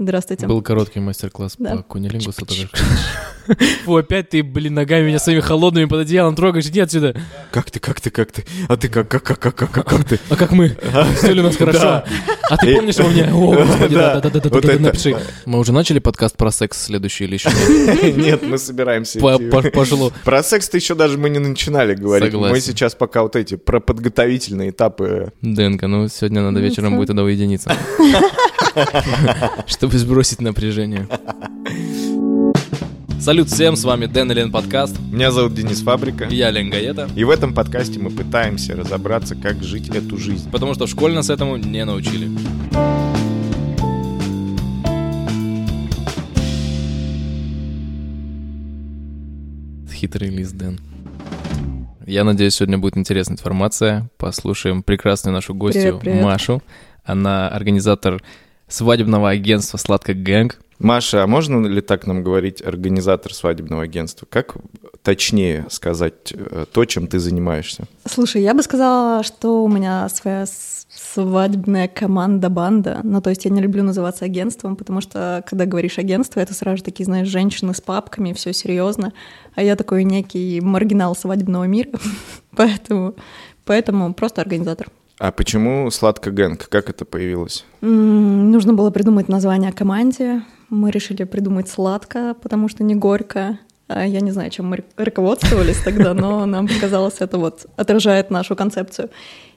Здравствуйте. Был короткий мастер-класс по кунилингусу. Фу, опять ты, блин, ногами меня своими холодными под одеялом трогаешь. Иди отсюда. Как ты? А ты как ты? А как мы? Все ли у нас хорошо? А ты помнишь обо мне? О, господи, да, напиши. Мы уже начали подкаст про секс следующий или еще нет? Нет, мы собираемся идти. Пошло. Про секс-то еще даже мы не начинали говорить. Мы сейчас пока вот эти, про подготовительные этапы. Дэнка, ну сегодня надо вечером будет тогда уединиться. Чтобы сбросить напряжение. Салют всем, с вами Дэн и Лен подкаст. Меня зовут Денис Фабрика. И я Лен Гаета. И в этом подкасте мы пытаемся разобраться, как жить эту жизнь. Потому что в школе нас этому не научили. Хитрый лис Дэн. Я надеюсь, сегодня будет интересная информация. Послушаем прекрасную нашу гостью, привет. Машу. Она организатор свадебного агентства «Sladko Gang». Маша, а можно ли так нам говорить организатор свадебного агентства? Как точнее сказать то, чем ты занимаешься? Слушай, я бы сказала, что у меня своя свадебная команда-банда. Ну, то есть я не люблю называться агентством, потому что, когда говоришь агентство, это сразу такие, знаешь, женщины с папками, все серьезно. А я такой некий маргинал свадебного мира, поэтому просто организатор. А почему «Sladko Gang»? Как это появилось? Нужно было придумать название команде. Мы решили придумать «Сладко», потому что не горько. Я не знаю, чем мы руководствовались тогда, но нам показалось, это вот отражает нашу концепцию.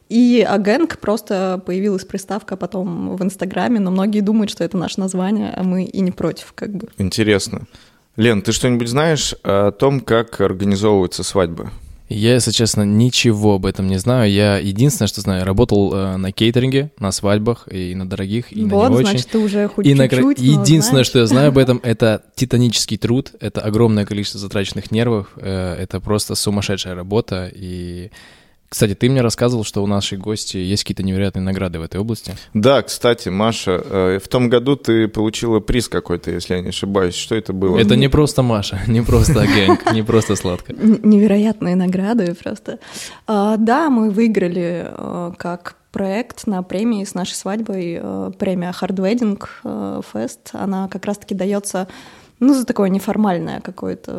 И «Агэнг» просто появилась приставка потом в Инстаграме, но многие думают, что это наше название, а мы и не против, как бы. Интересно. Лен, ты что-нибудь знаешь о том, как организовываются свадьбы? Я, если честно, ничего об этом не знаю. Я единственное, что знаю, работал на кейтеринге, на свадьбах, и на дорогих, и вот, на не очень. Вот, значит, ты уже хоть и чуть-чуть, единственное, знаешь, что я знаю об этом, это титанический труд, это огромное количество затраченных нервов, это просто сумасшедшая работа. И, кстати, ты мне рассказывал, что у нашей гости есть какие-то невероятные награды в этой области. Да, кстати, Маша, в том году ты получила приз какой-то, если я не ошибаюсь. Что это было? Это не просто Маша, не просто Агэнг, не просто Sladko. Невероятные награды просто. Да, мы выиграли как проект на премии с нашей свадьбой, премия Hard Wedding Fest. Она как раз-таки дается... Ну, за такое неформальное какое-то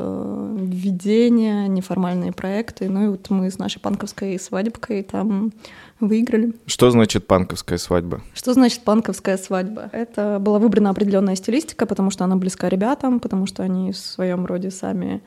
введение, неформальные проекты. Ну, и вот мы с нашей панковской свадебкой там выиграли. Что значит панковская свадьба? Что значит панковская свадьба? Это была выбрана определенная стилистика, потому что она близка ребятам, потому что они в своем роде сами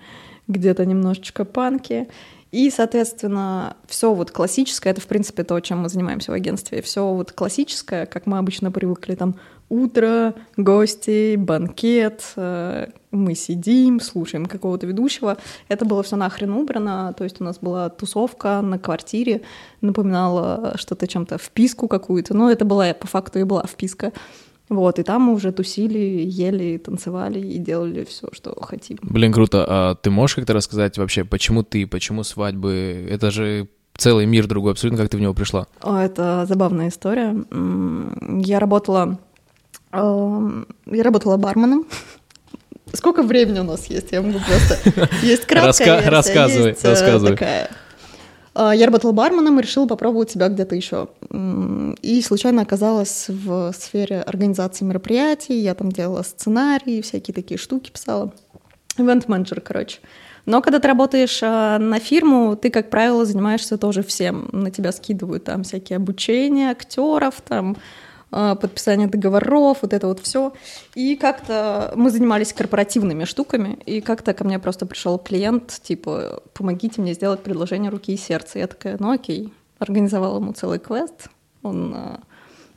где-то немножечко панки. И, соответственно, все вот классическое, это, в принципе, то, чем мы занимаемся в агентстве. Все вот классическое, как мы обычно привыкли, там, утро, гости, банкет, мы сидим, слушаем какого-то ведущего. Это было все нахрен убрано, то есть у нас была тусовка на квартире, напоминала что-то чем-то вписку какую-то, но это была, по факту, и была вписка. Вот, и там мы уже тусили, ели, танцевали и делали все, что хотим. Блин, круто. А ты можешь как-то рассказать вообще, почему свадьбы? Это же целый мир другой, абсолютно, как ты в него пришла? Это забавная история. Я работала барменом. Сколько времени у нас есть? Я могу просто... Есть краткая версия, Рассказывай. Такая... Я работала барменом и решила попробовать себя где-то еще. И случайно оказалась в сфере организации мероприятий. Я там делала сценарии, всякие такие штуки писала. Ивент-менеджер, короче. Но когда ты работаешь на фирму, ты, как правило, занимаешься тоже всем. На тебя скидывают там всякие обучения актеров, там подписание договоров, вот это вот все. И как-то мы занимались корпоративными штуками, и как-то ко мне просто пришел клиент, типа, помогите мне сделать предложение руки и сердца. Я такая, ну окей. Организовала ему целый квест, он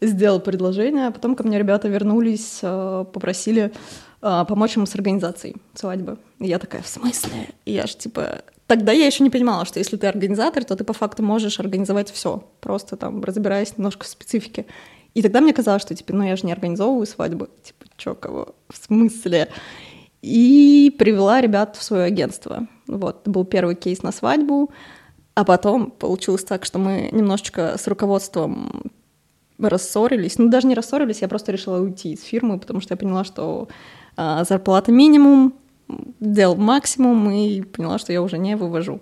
сделал предложение, а потом ко мне ребята вернулись, попросили помочь ему с организацией свадьбы. И я такая, в смысле? Я же типа... Тогда я еще не понимала, что если ты организатор, то ты по факту можешь организовать все, просто там разбираясь немножко в специфике. И тогда мне казалось, что, типа, ну я же не организовываю свадьбы. Типа, чё, кого? В смысле? И привела ребят в свое агентство. Вот, был первый кейс на свадьбу. А потом получилось так, что мы немножечко с руководством рассорились. Ну, даже не рассорились, я просто решила уйти из фирмы, потому что я поняла, что зарплата минимум, дел максимум, и поняла, что я уже не вывожу.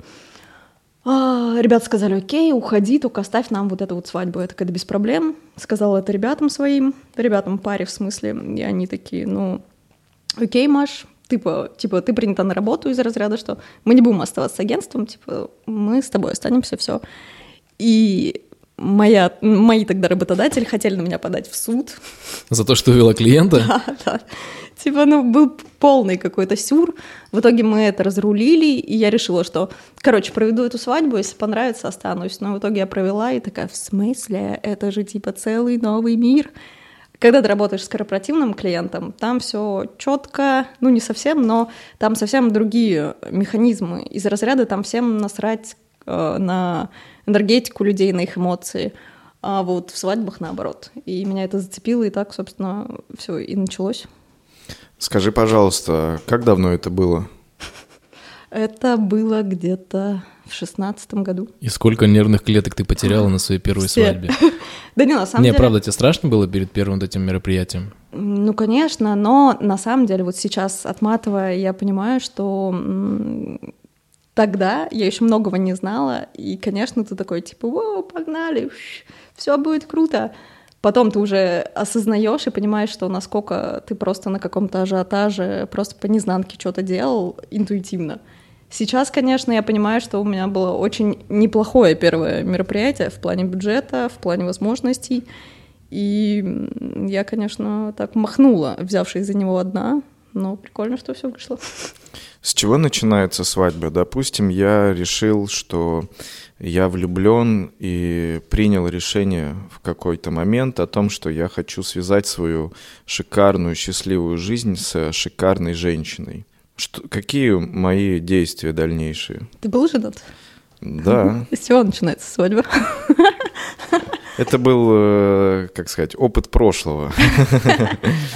Ребята сказали, окей, уходи, только оставь нам вот эту вот свадьбу. Я такая, да без проблем. Сказала это ребятам своим, ребятам паре в смысле. И они такие, ну, окей, Маш, типа, ты принята на работу из разряда, что мы не будем оставаться с агентством, типа, мы с тобой останемся, все. И мои тогда работодатели хотели на меня подать в суд. За то, что увела клиента? Да. Типа, ну, был полный какой-то сюр. В итоге мы это разрулили, и я решила, что, короче, проведу эту свадьбу, если понравится, останусь. Но в итоге я провела, и такая, в смысле? Это же, типа, целый новый мир. Когда ты работаешь с корпоративным клиентом, там все четко, ну, не совсем, но там совсем другие механизмы. Из разряда там всем насрать на энергетику людей, на их эмоции. А вот в свадьбах наоборот. И меня это зацепило, и так, собственно, все и началось. Скажи, пожалуйста, как давно это было? Это было где-то в 2016 году. И сколько нервных клеток ты потеряла на своей первой свадьбе? Да не, на самом деле... Не, правда, тебе страшно было перед первым этим мероприятием? Ну, конечно, но на самом деле вот сейчас, отматывая, я понимаю, что... Тогда я еще многого не знала, и, конечно, ты такой, типа, «Воу, погнали, все будет круто». Потом ты уже осознаешь и понимаешь, что насколько ты просто на каком-то ажиотаже, просто по незнанке что-то делал интуитивно. Сейчас, конечно, я понимаю, что у меня было очень неплохое первое мероприятие в плане бюджета, в плане возможностей, и я, конечно, так махнула, взявшись за него одна, но прикольно, что все вышло. С чего начинается свадьба? Допустим, я решил, что я влюблен и принял решение в какой-то момент о том, что я хочу связать свою шикарную, счастливую жизнь с шикарной женщиной. Какие мои действия дальнейшие? Ты был женат? Да. С чего начинается свадьба? Это был, как сказать, опыт прошлого.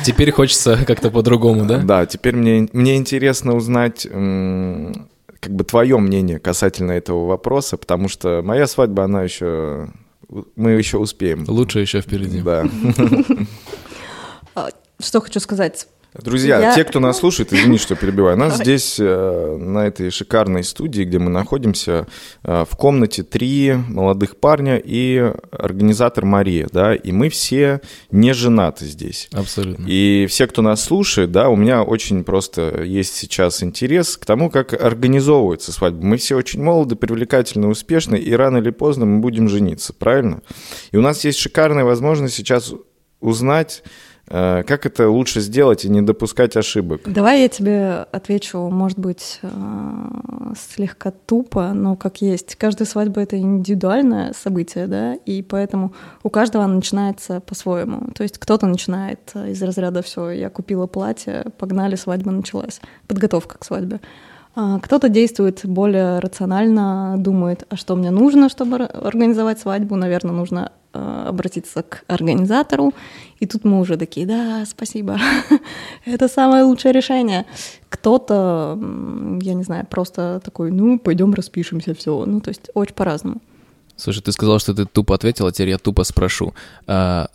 Теперь хочется как-то по-другому, да? Да, теперь мне интересно узнать как бы твое мнение касательно этого вопроса, потому что моя свадьба, она еще... Мы еще успеем. Лучше еще впереди. Да. Что хочу сказать... Друзья, те, кто нас слушает, извини, что перебиваю, нас здесь, на этой шикарной студии, где мы находимся, в комнате 3 молодых парня и организатор Мария, да, и мы все не женаты здесь. Абсолютно. И все, кто нас слушает, да, у меня очень просто есть сейчас интерес к тому, как организовывается свадьба. Мы все очень молоды, привлекательны, успешны, и рано или поздно мы будем жениться, правильно? И у нас есть шикарная возможность сейчас узнать, как это лучше сделать и не допускать ошибок? Давай я тебе отвечу, может быть, слегка тупо, но как есть. Каждая свадьба — это индивидуальное событие, да, и поэтому у каждого она начинается по-своему. То есть кто-то начинает из разряда «все, я купила платье, погнали, свадьба началась», подготовка к свадьбе. Кто-то действует более рационально, думает, а что мне нужно, чтобы организовать свадьбу, наверное, нужно обратиться к организатору, и тут мы уже такие, да, спасибо, это самое лучшее решение. Кто-то, я не знаю, просто такой, ну, пойдем распишемся, все, ну, то есть очень по-разному. Слушай, ты сказал, что ты тупо ответил, а теперь я тупо спрошу,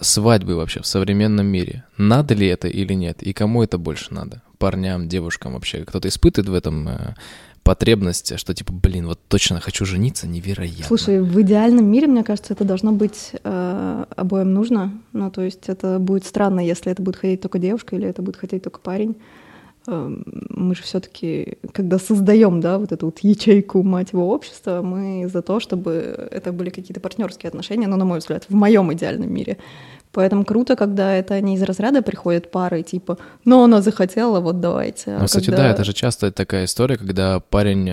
свадьбы вообще в современном мире, надо ли это или нет, и кому это больше надо, парням, девушкам вообще, кто-то испытывает в этом потребность, что типа, блин, вот точно хочу жениться, невероятно. Слушай, в идеальном мире, мне кажется, это должно быть обоим нужно. Ну, то есть это будет странно, если это будет хотеть только девушка или это будет хотеть только парень. Мы же все-таки, когда создаем, да, вот эту вот ячейку, мать его, общества, мы за то, чтобы это были какие-то партнерские отношения, ну, на мой взгляд, в моем идеальном мире. Поэтому круто, когда это не из разряда приходят пары, типа, ну, она захотела, вот давайте. Ну, кстати, когда... да, это же часто такая история, когда парень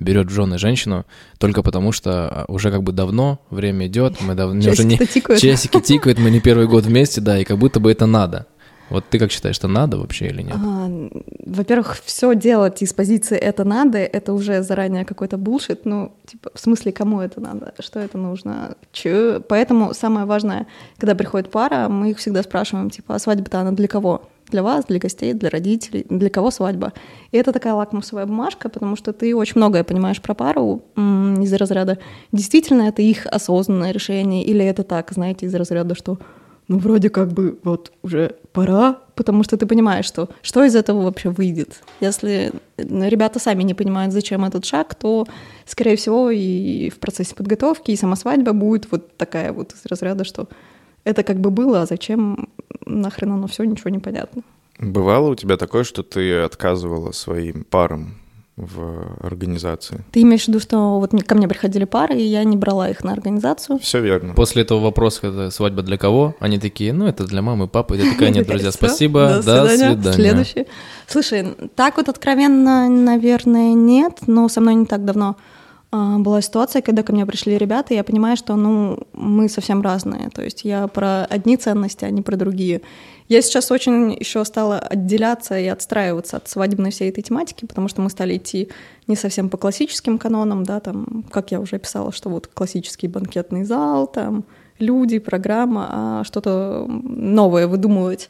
берет в жены женщину только потому, что уже как бы давно, время идет, мы давно... Часики тикают, мы не первый год вместе, да, и как будто бы это надо. Вот ты как считаешь, это надо вообще или нет? Во-первых, все делать из позиции «это надо» — это уже заранее какой-то булшит. Ну, типа, в смысле, кому это надо? Что это нужно? Че? Поэтому самое важное, когда приходит пара, мы их всегда спрашиваем, типа, а свадьба-то она для кого? Для вас, для гостей, для родителей? Для кого свадьба? И это такая лакмусовая бумажка, потому что ты очень многое понимаешь про пару из разряда «действительно это их осознанное решение» или это так, знаете, из разряда, что... ну, вроде как бы вот уже пора, потому что ты понимаешь, что из этого вообще выйдет. Если ребята сами не понимают, зачем этот шаг, то, скорее всего, и в процессе подготовки, и сама свадьба будет вот такая вот из разряда, что это как бы было, а зачем, нахрен оно все, ничего не понятно. Бывало у тебя такое, что ты отказывала своим парам в организации? Ты имеешь в виду, что вот ко мне приходили пары, и я не брала их на организацию? Все верно. После этого вопроса, когда свадьба для кого, они такие, ну, это для мамы и папы. Я такая, нет, друзья, спасибо, до свидания. Следующий. Слушай, так вот откровенно, наверное, нет, но со мной не так давно была ситуация, когда ко мне пришли ребята, и я понимаю, что, ну, мы совсем разные. То есть я про одни ценности, а не про другие. Я сейчас очень еще стала отделяться и отстраиваться от свадебной всей этой тематики, потому что мы стали идти не совсем по классическим канонам, да, там, как я уже писала, что вот классический банкетный зал, там, люди, программа, а что-то новое выдумывать.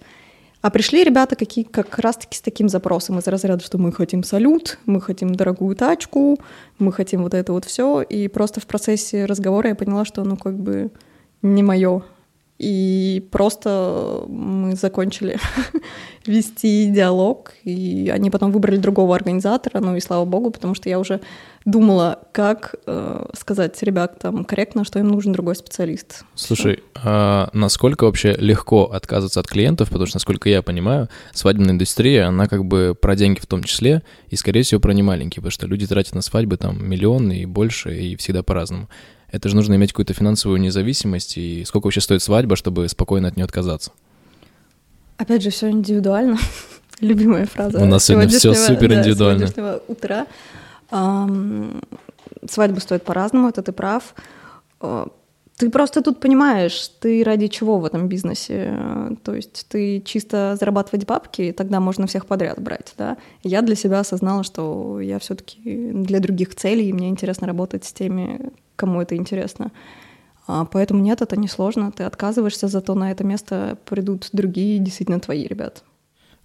А пришли ребята какие как раз-таки с таким запросом из разряда, что мы хотим салют, мы хотим дорогую тачку, мы хотим вот это вот все. И просто в процессе разговора я поняла, что оно как бы не мое. И просто мы закончили вести диалог, и они потом выбрали другого организатора, ну и слава богу, потому что я уже думала, как сказать ребятам корректно, что им нужен другой специалист. Слушай, а насколько вообще легко отказываться от клиентов, потому что, насколько я понимаю, свадебная индустрия, она как бы про деньги в том числе, и, скорее всего, про немаленькие, потому что люди тратят на свадьбы там миллион и больше, и всегда по-разному. Это же нужно иметь какую-то финансовую независимость, и сколько вообще стоит свадьба, чтобы спокойно от нее отказаться? Опять же, все индивидуально. Любимая фраза. У нас сегодня все супер индивидуально. Да, сегодняшнего утра. Свадьба стоит по-разному, это ты прав. Ты просто тут понимаешь, ты ради чего в этом бизнесе. То есть ты чисто зарабатывать бабки, и тогда можно всех подряд брать. Да? Я для себя осознала, что я все-таки для других целей, и мне интересно работать с теми, кому это интересно. Поэтому нет, это несложно. Ты отказываешься, зато на это место придут другие, действительно твои ребята.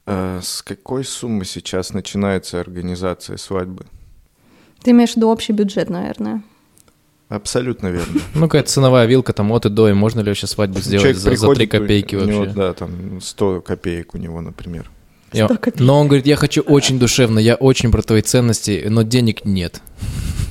А с какой суммы сейчас начинается организация свадьбы? Ты имеешь в виду общий бюджет, наверное. Абсолютно верно. Ну, какая-то ценовая вилка там от и до, и можно ли вообще свадьбу сделать за 3 копейки вообще? Него, да, там 100 копеек у него, например. Но он говорит, я хочу очень душевно, я очень про твои ценности, но денег нет.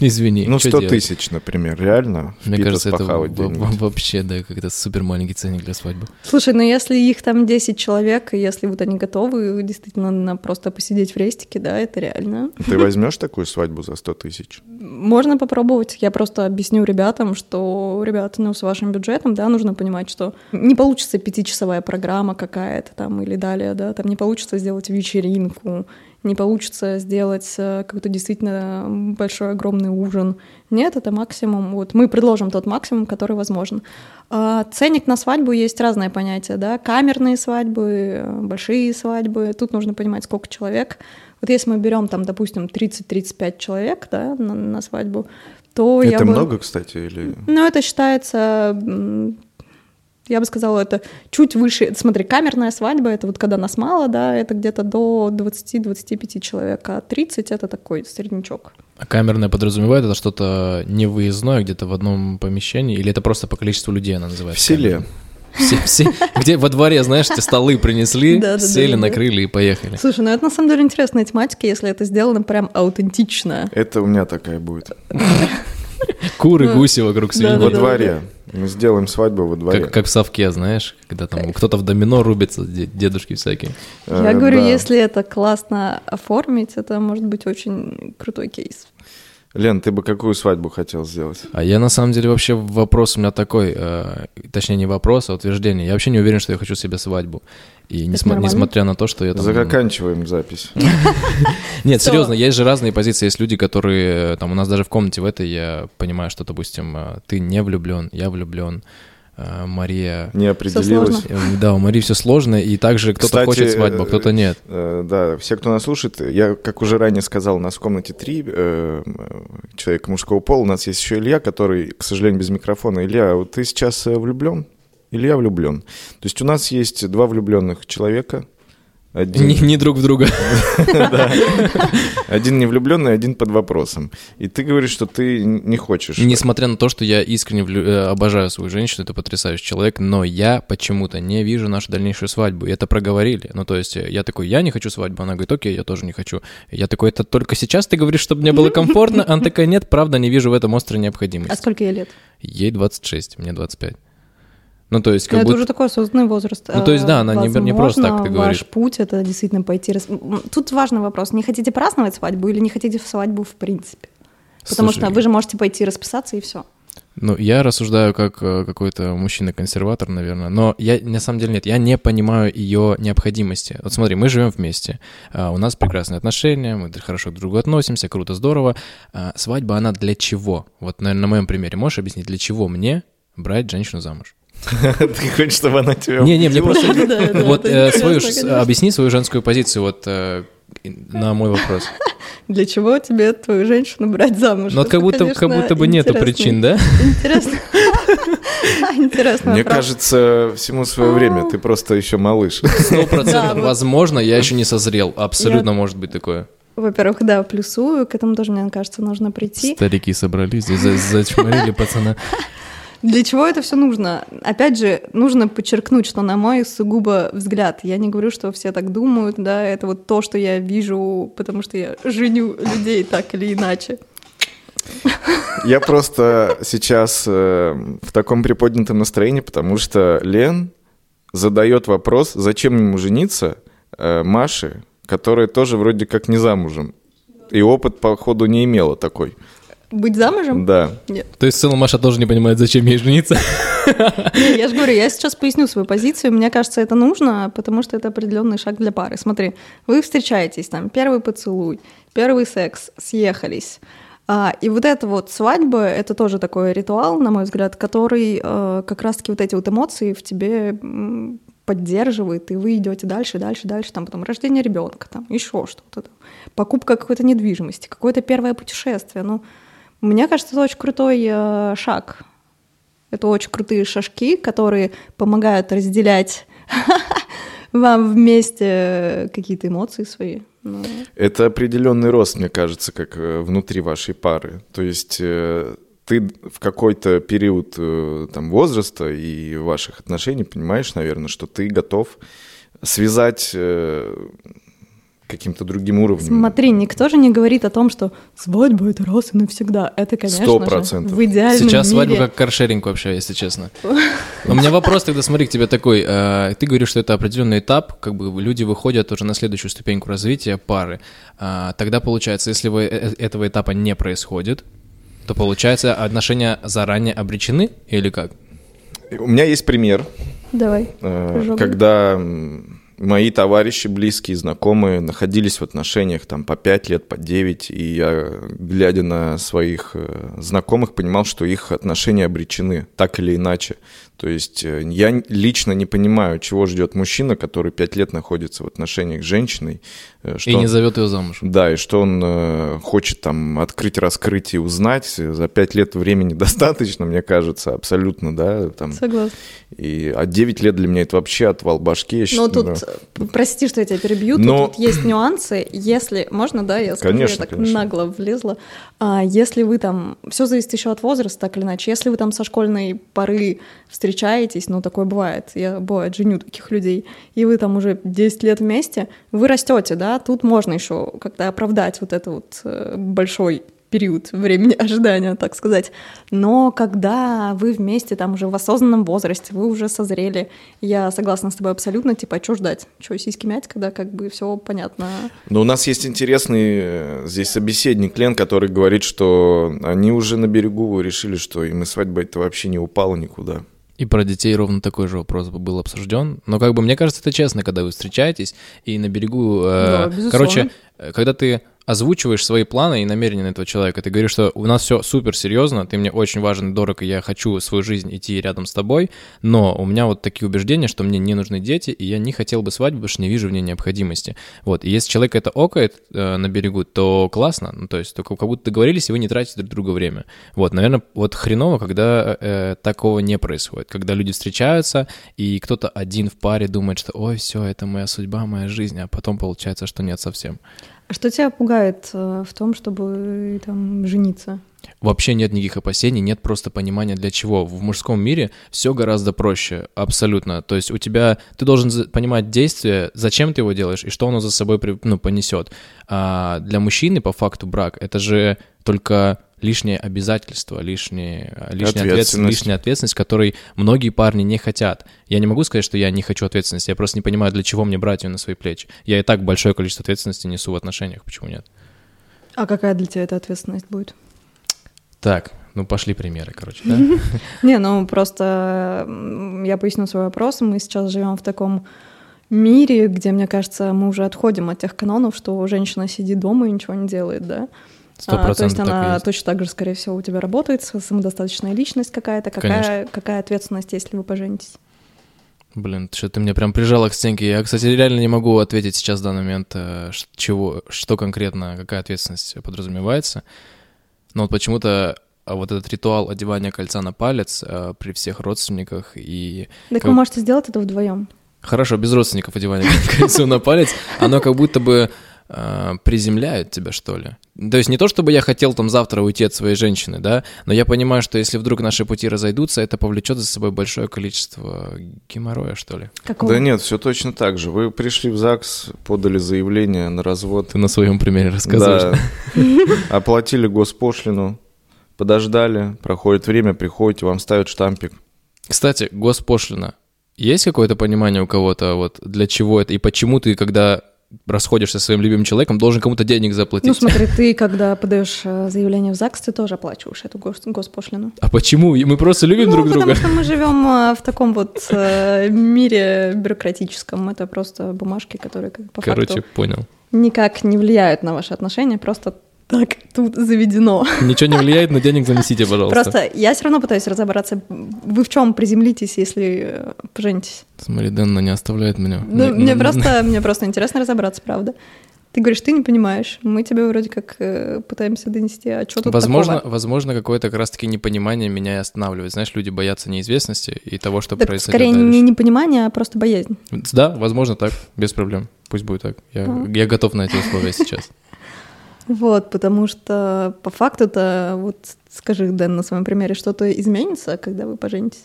Извини. Ну, 100 тысяч, например, реально. Мне кажется, это вообще, да, как-то супер маленький ценник для свадьбы. Слушай, ну если их там 10 человек, и если вот они готовы действительно просто посидеть в рестике, да, это реально. Ты возьмешь такую свадьбу за 100 тысяч? Можно попробовать. Я просто объясню ребятам, что, ребята, ну, с вашим бюджетом, да, нужно понимать, что не получится 5-часовая программа какая-то там или далее, да, там не получится сделать вечеринку, не получится сделать какой-то действительно большой, огромный ужин. Нет, это максимум. Вот мы предложим тот максимум, который возможен. А ценник на свадьбу есть разное понятие, да? Камерные свадьбы, большие свадьбы. Тут нужно понимать, сколько человек. Вот если мы берем, там, допустим, 30-35 человек, да, на свадьбу, то это я много, кстати, или... Ну, это считается... Я бы сказала, это чуть выше... Смотри, камерная свадьба, это вот когда нас мало, да, это где-то до 20-25 человек, а 30 — это такой среднячок. А камерная подразумевает, это что-то невыездное где-то в одном помещении, или это просто по количеству людей она называется? В селе. Где во дворе, знаешь, эти столы принесли, сели, накрыли и поехали. Слушай, ну это на самом деле интересная тематика, если это сделано прям аутентично. Это у меня такая будет. Куры, гуси вокруг свиньи. Во дворе. Мы сделаем свадьбу во дворе. Как в совке, знаешь, когда там кто-то в домино рубится, дедушки всякие. Я говорю, да. Если это классно оформить, это может быть очень крутой кейс. Лен, ты бы какую свадьбу хотел сделать? А я на самом деле вообще вопрос у меня такой, точнее не вопрос, а утверждение. Я вообще не уверен, что я хочу себе свадьбу. И несмотря на то, что я там... Заканчиваем запись. Нет, серьезно, есть же разные позиции. Есть люди, которые... там у нас даже в комнате в этой я понимаю, что, допустим, ты не влюблен, я влюблен. Мария... Не определилась. Да, у Марии все сложно, и также кто-то, кстати, хочет свадьбу, кто-то нет. Да, все, кто нас слушает, я, как уже ранее сказал, у нас в комнате 3 человека мужского пола, у нас есть еще Илья, который, к сожалению, без микрофона. Илья, вот ты сейчас влюблен? Илья влюблен. То есть у нас есть 2 влюбленных человека, Не друг в друга. Один не влюбленный, один под вопросом. И ты говоришь, что ты не хочешь. Несмотря на то, что я искренне обожаю свою женщину, это потрясающий человек, но я почему-то не вижу нашу дальнейшую свадьбу. И это проговорили. Ну, то есть я такой, я не хочу свадьбу. Она говорит, окей, я тоже не хочу. Я такой, это только сейчас ты говоришь, чтобы мне было комфортно? Она такая, нет, правда, не вижу в этом острой необходимости. А сколько ей лет? Ей 26, мне 25. Ну, то есть, как это будто... уже такой осознанный возраст. Ну, то есть, да, она не просто так, ты говоришь. Ваш путь — это действительно пойти... Тут важный вопрос. Не хотите праздновать свадьбу или не хотите свадьбу в принципе? Потому Слушай, что вы же можете пойти расписаться, и все. Ну, я рассуждаю как какой-то мужчина-консерватор, наверное, но я, на самом деле, нет, я не понимаю ее необходимости. Вот смотри, мы живем вместе, у нас прекрасные отношения, мы хорошо друг к другу относимся, круто, здорово. Свадьба, она для чего? Вот, наверное, на моем примере можешь объяснить, для чего мне брать женщину замуж? Ты хочешь, чтобы она тебя... Не-не, мне просто... Вот объясни свою женскую позицию вот на мой вопрос. Для чего тебе твою женщину брать замуж? Ну, как будто бы нету причин, да? Интересно. Мне кажется, всему свое время. Ты просто еще малыш. 100%. Возможно, я еще не созрел. Абсолютно может быть такое. Во-первых, да, плюсую. К этому тоже, мне кажется, нужно прийти. Старики собрались, зачморили пацана. Для чего это все нужно? Опять же, нужно подчеркнуть, что на мой сугубо взгляд, я не говорю, что все так думают, да, это вот то, что я вижу, потому что я женю людей так или иначе. Я просто сейчас в таком приподнятом настроении, потому что Лен задает вопрос, зачем ему жениться Маше, которая тоже вроде как не замужем, и опыт, походу, не имела такой. Быть замужем? Да. Нет. То есть в целом Маша тоже не понимает, зачем ей жениться? Нет, я же говорю, я сейчас поясню свою позицию. Мне кажется, это нужно, потому что это определенный шаг для пары. Смотри, вы встречаетесь, там, первый поцелуй, первый секс, съехались. И вот эта вот свадьба, это тоже такой ритуал, на мой взгляд, который как раз-таки вот эти вот эмоции в тебе поддерживает, и вы идете дальше, там потом рождение ребенка, там еще что-то, там, покупка какой-то недвижимости, какое-то первое путешествие, ну... Мне кажется, это очень крутой шаг. Это очень крутые шажки, которые помогают разделять вам вместе какие-то эмоции свои. Это определенный рост, мне кажется, как внутри вашей пары. То есть ты в какой-то период там, возраста и ваших отношений понимаешь, наверное, что ты готов связать... каким-то другим уровнем. Смотри, никто же не говорит о том, что свадьба — это раз и навсегда. Это, конечно 100%. Же, в идеальном мире. Сейчас свадьба как каршеринг вообще, если честно. У меня вопрос тогда, смотри, к тебе такой. Ты говоришь, что это определенный этап, как бы люди выходят уже на следующую ступеньку развития пары. Тогда, получается, если этого этапа не происходит, то, получается, отношения заранее обречены или как? У меня есть пример. Давай. Когда... Мои товарищи, близкие, знакомые находились в отношениях там, по 5 лет, по 9, и я, глядя на своих знакомых, понимал, что их отношения обречены, так или иначе. То есть я лично не понимаю, чего ждет мужчина, который 5 лет находится в отношениях с женщиной. И не зовет ее замуж. Да, и что он хочет там открыть, раскрыть и узнать. За 5 лет времени достаточно, мне кажется, абсолютно, да. Там. Согласна. И от 9 лет для меня это вообще отвал башки. Я считаю, но тут, прости, что я тебя перебью, но... тут есть нюансы. Если можно, да, я скажу, конечно, я так конечно. Нагло влезла. Если вы там, все зависит еще от возраста, так или иначе. Если вы там со школьной поры встречаетесь, ну, такое бывает. Я, бывает, женю таких людей. И вы там уже 10 лет вместе, вы растете, да? Тут можно еще как-то оправдать вот этот вот большой период времени ожидания, так сказать. Но когда вы вместе там уже в осознанном возрасте, вы уже созрели, я согласна с тобой абсолютно, типа, а что ждать? Что, сиськи мять, когда как бы все понятно? Но у нас есть интересный здесь собеседник Лен, который говорит, что они уже на берегу решили, что им и свадьба-то вообще не упала никуда. И про детей ровно такой же вопрос был обсужден. Но как бы мне кажется, это честно, когда вы встречаетесь и на берегу... Да, безусловно. Короче, когда ты озвучиваешь свои планы и намерения на этого человека. Ты говоришь, что у нас все супер серьезно, ты мне очень важен, дорог, и я хочу свою жизнь идти рядом с тобой, но у меня вот такие убеждения, что мне не нужны дети, и я не хотел бы свадьбу, потому что не вижу в ней необходимости. Вот, и если человек это окает на берегу, то классно, ну, то есть только как будто договорились, и вы не тратите друг друга время. Вот, наверное, вот хреново, когда такого не происходит, когда люди встречаются, и кто-то один в паре думает, что ой, все, это моя судьба, моя жизнь, а потом получается, что нет совсем. А что тебя пугает в том, чтобы там жениться? Вообще нет никаких опасений, нет просто понимания для чего. В мужском мире все гораздо проще, абсолютно. То есть у тебя, ты должен понимать действие, зачем ты его делаешь и что оно за собой понесет. А для мужчины по факту брак — это же только лишнее обязательство, лишняя ответственность, которой многие парни не хотят. Я не могу сказать, что я не хочу ответственности, я просто не понимаю, для чего мне брать ее на свои плечи. Я и так большое количество ответственности несу в отношениях, почему нет? А какая для тебя эта ответственность будет? Так, ну пошли примеры, короче, да? Не, ну просто я поясню свой вопрос. Мы сейчас живем в таком мире, где, мне кажется, мы уже отходим от тех канонов, что женщина сидит дома и ничего не делает, да? 100%. То есть она точно так же, скорее всего, у тебя работает, самодостаточная личность какая-то. Какая ответственность, если вы поженитесь? Блин, что-то ты меня прям прижала к стенке. Я, кстати, реально не могу ответить сейчас в данный момент, что конкретно, какая ответственность подразумевается. Но вот почему-то вот этот ритуал одевания кольца на палец при всех родственниках и... Так вы можете сделать это вдвоем. Хорошо, без родственников одевание кольца на палец, оно как будто бы... приземляют тебя, что ли. То есть не то, чтобы я хотел там завтра уйти от своей женщины, да, но я понимаю, что если вдруг наши пути разойдутся, это повлечет за собой большое количество геморроя, что ли. Какого? Да нет, все точно так же. Вы пришли в ЗАГС, подали заявление на развод. Ты на своем примере рассказываешь. Да. Оплатили госпошлину, подождали, проходит время, приходите, вам ставят штампик. Кстати, госпошлина. Есть какое-то понимание у кого-то, вот для чего это, и почему ты, когда... расходишься со своим любимым человеком, должен кому-то денег заплатить. Ну смотри, ты, когда подаешь заявление в ЗАГС, ты тоже оплачиваешь эту госпошлину. А почему? Мы просто любим друг друга. Ну, потому что мы живем в таком вот мире бюрократическом. Это просто бумажки, которые по факту понял. Никак не влияют на ваши отношения, просто так тут заведено. Ничего не влияет, но денег занесите, пожалуйста. Просто я все равно пытаюсь разобраться, вы в чем приземлитесь, если поженитесь. Смотри, Дэн не оставляет меня. Ну, мне просто интересно разобраться, правда. Ты говоришь, ты не понимаешь, мы тебе вроде как пытаемся донести, а что тут такого? Возможно, какое-то как раз-таки непонимание меня и останавливает. Знаешь, люди боятся неизвестности и того, что так произойдет скорее дальше. Не непонимание, а просто боязнь. Да, возможно, так, без проблем. Пусть будет так. Я готов на эти условия сейчас. Вот, потому что по факту-то, вот скажи, Дэн, на своем примере, что-то изменится, когда вы поженитесь?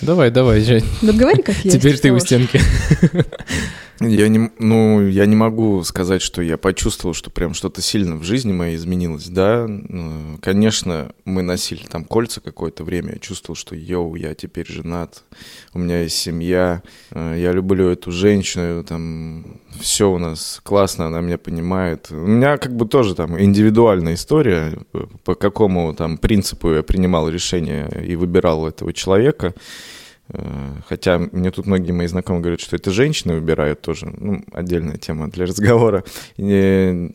Давай, Жень. Да говори, как есть. Теперь ты у стенки. Я не могу сказать, что я почувствовал, что прям что-то сильно в жизни моей изменилось, да. Конечно, мы носили там кольца какое-то время, я чувствовал, что я теперь женат, у меня есть семья, я люблю эту женщину, там все у нас классно, она меня понимает. У меня как бы тоже там индивидуальная история, по какому там принципу я принимал решение и выбирал этого человека. Хотя мне тут многие мои знакомые говорят, что это женщины выбирают тоже. Ну, отдельная тема для разговора. Не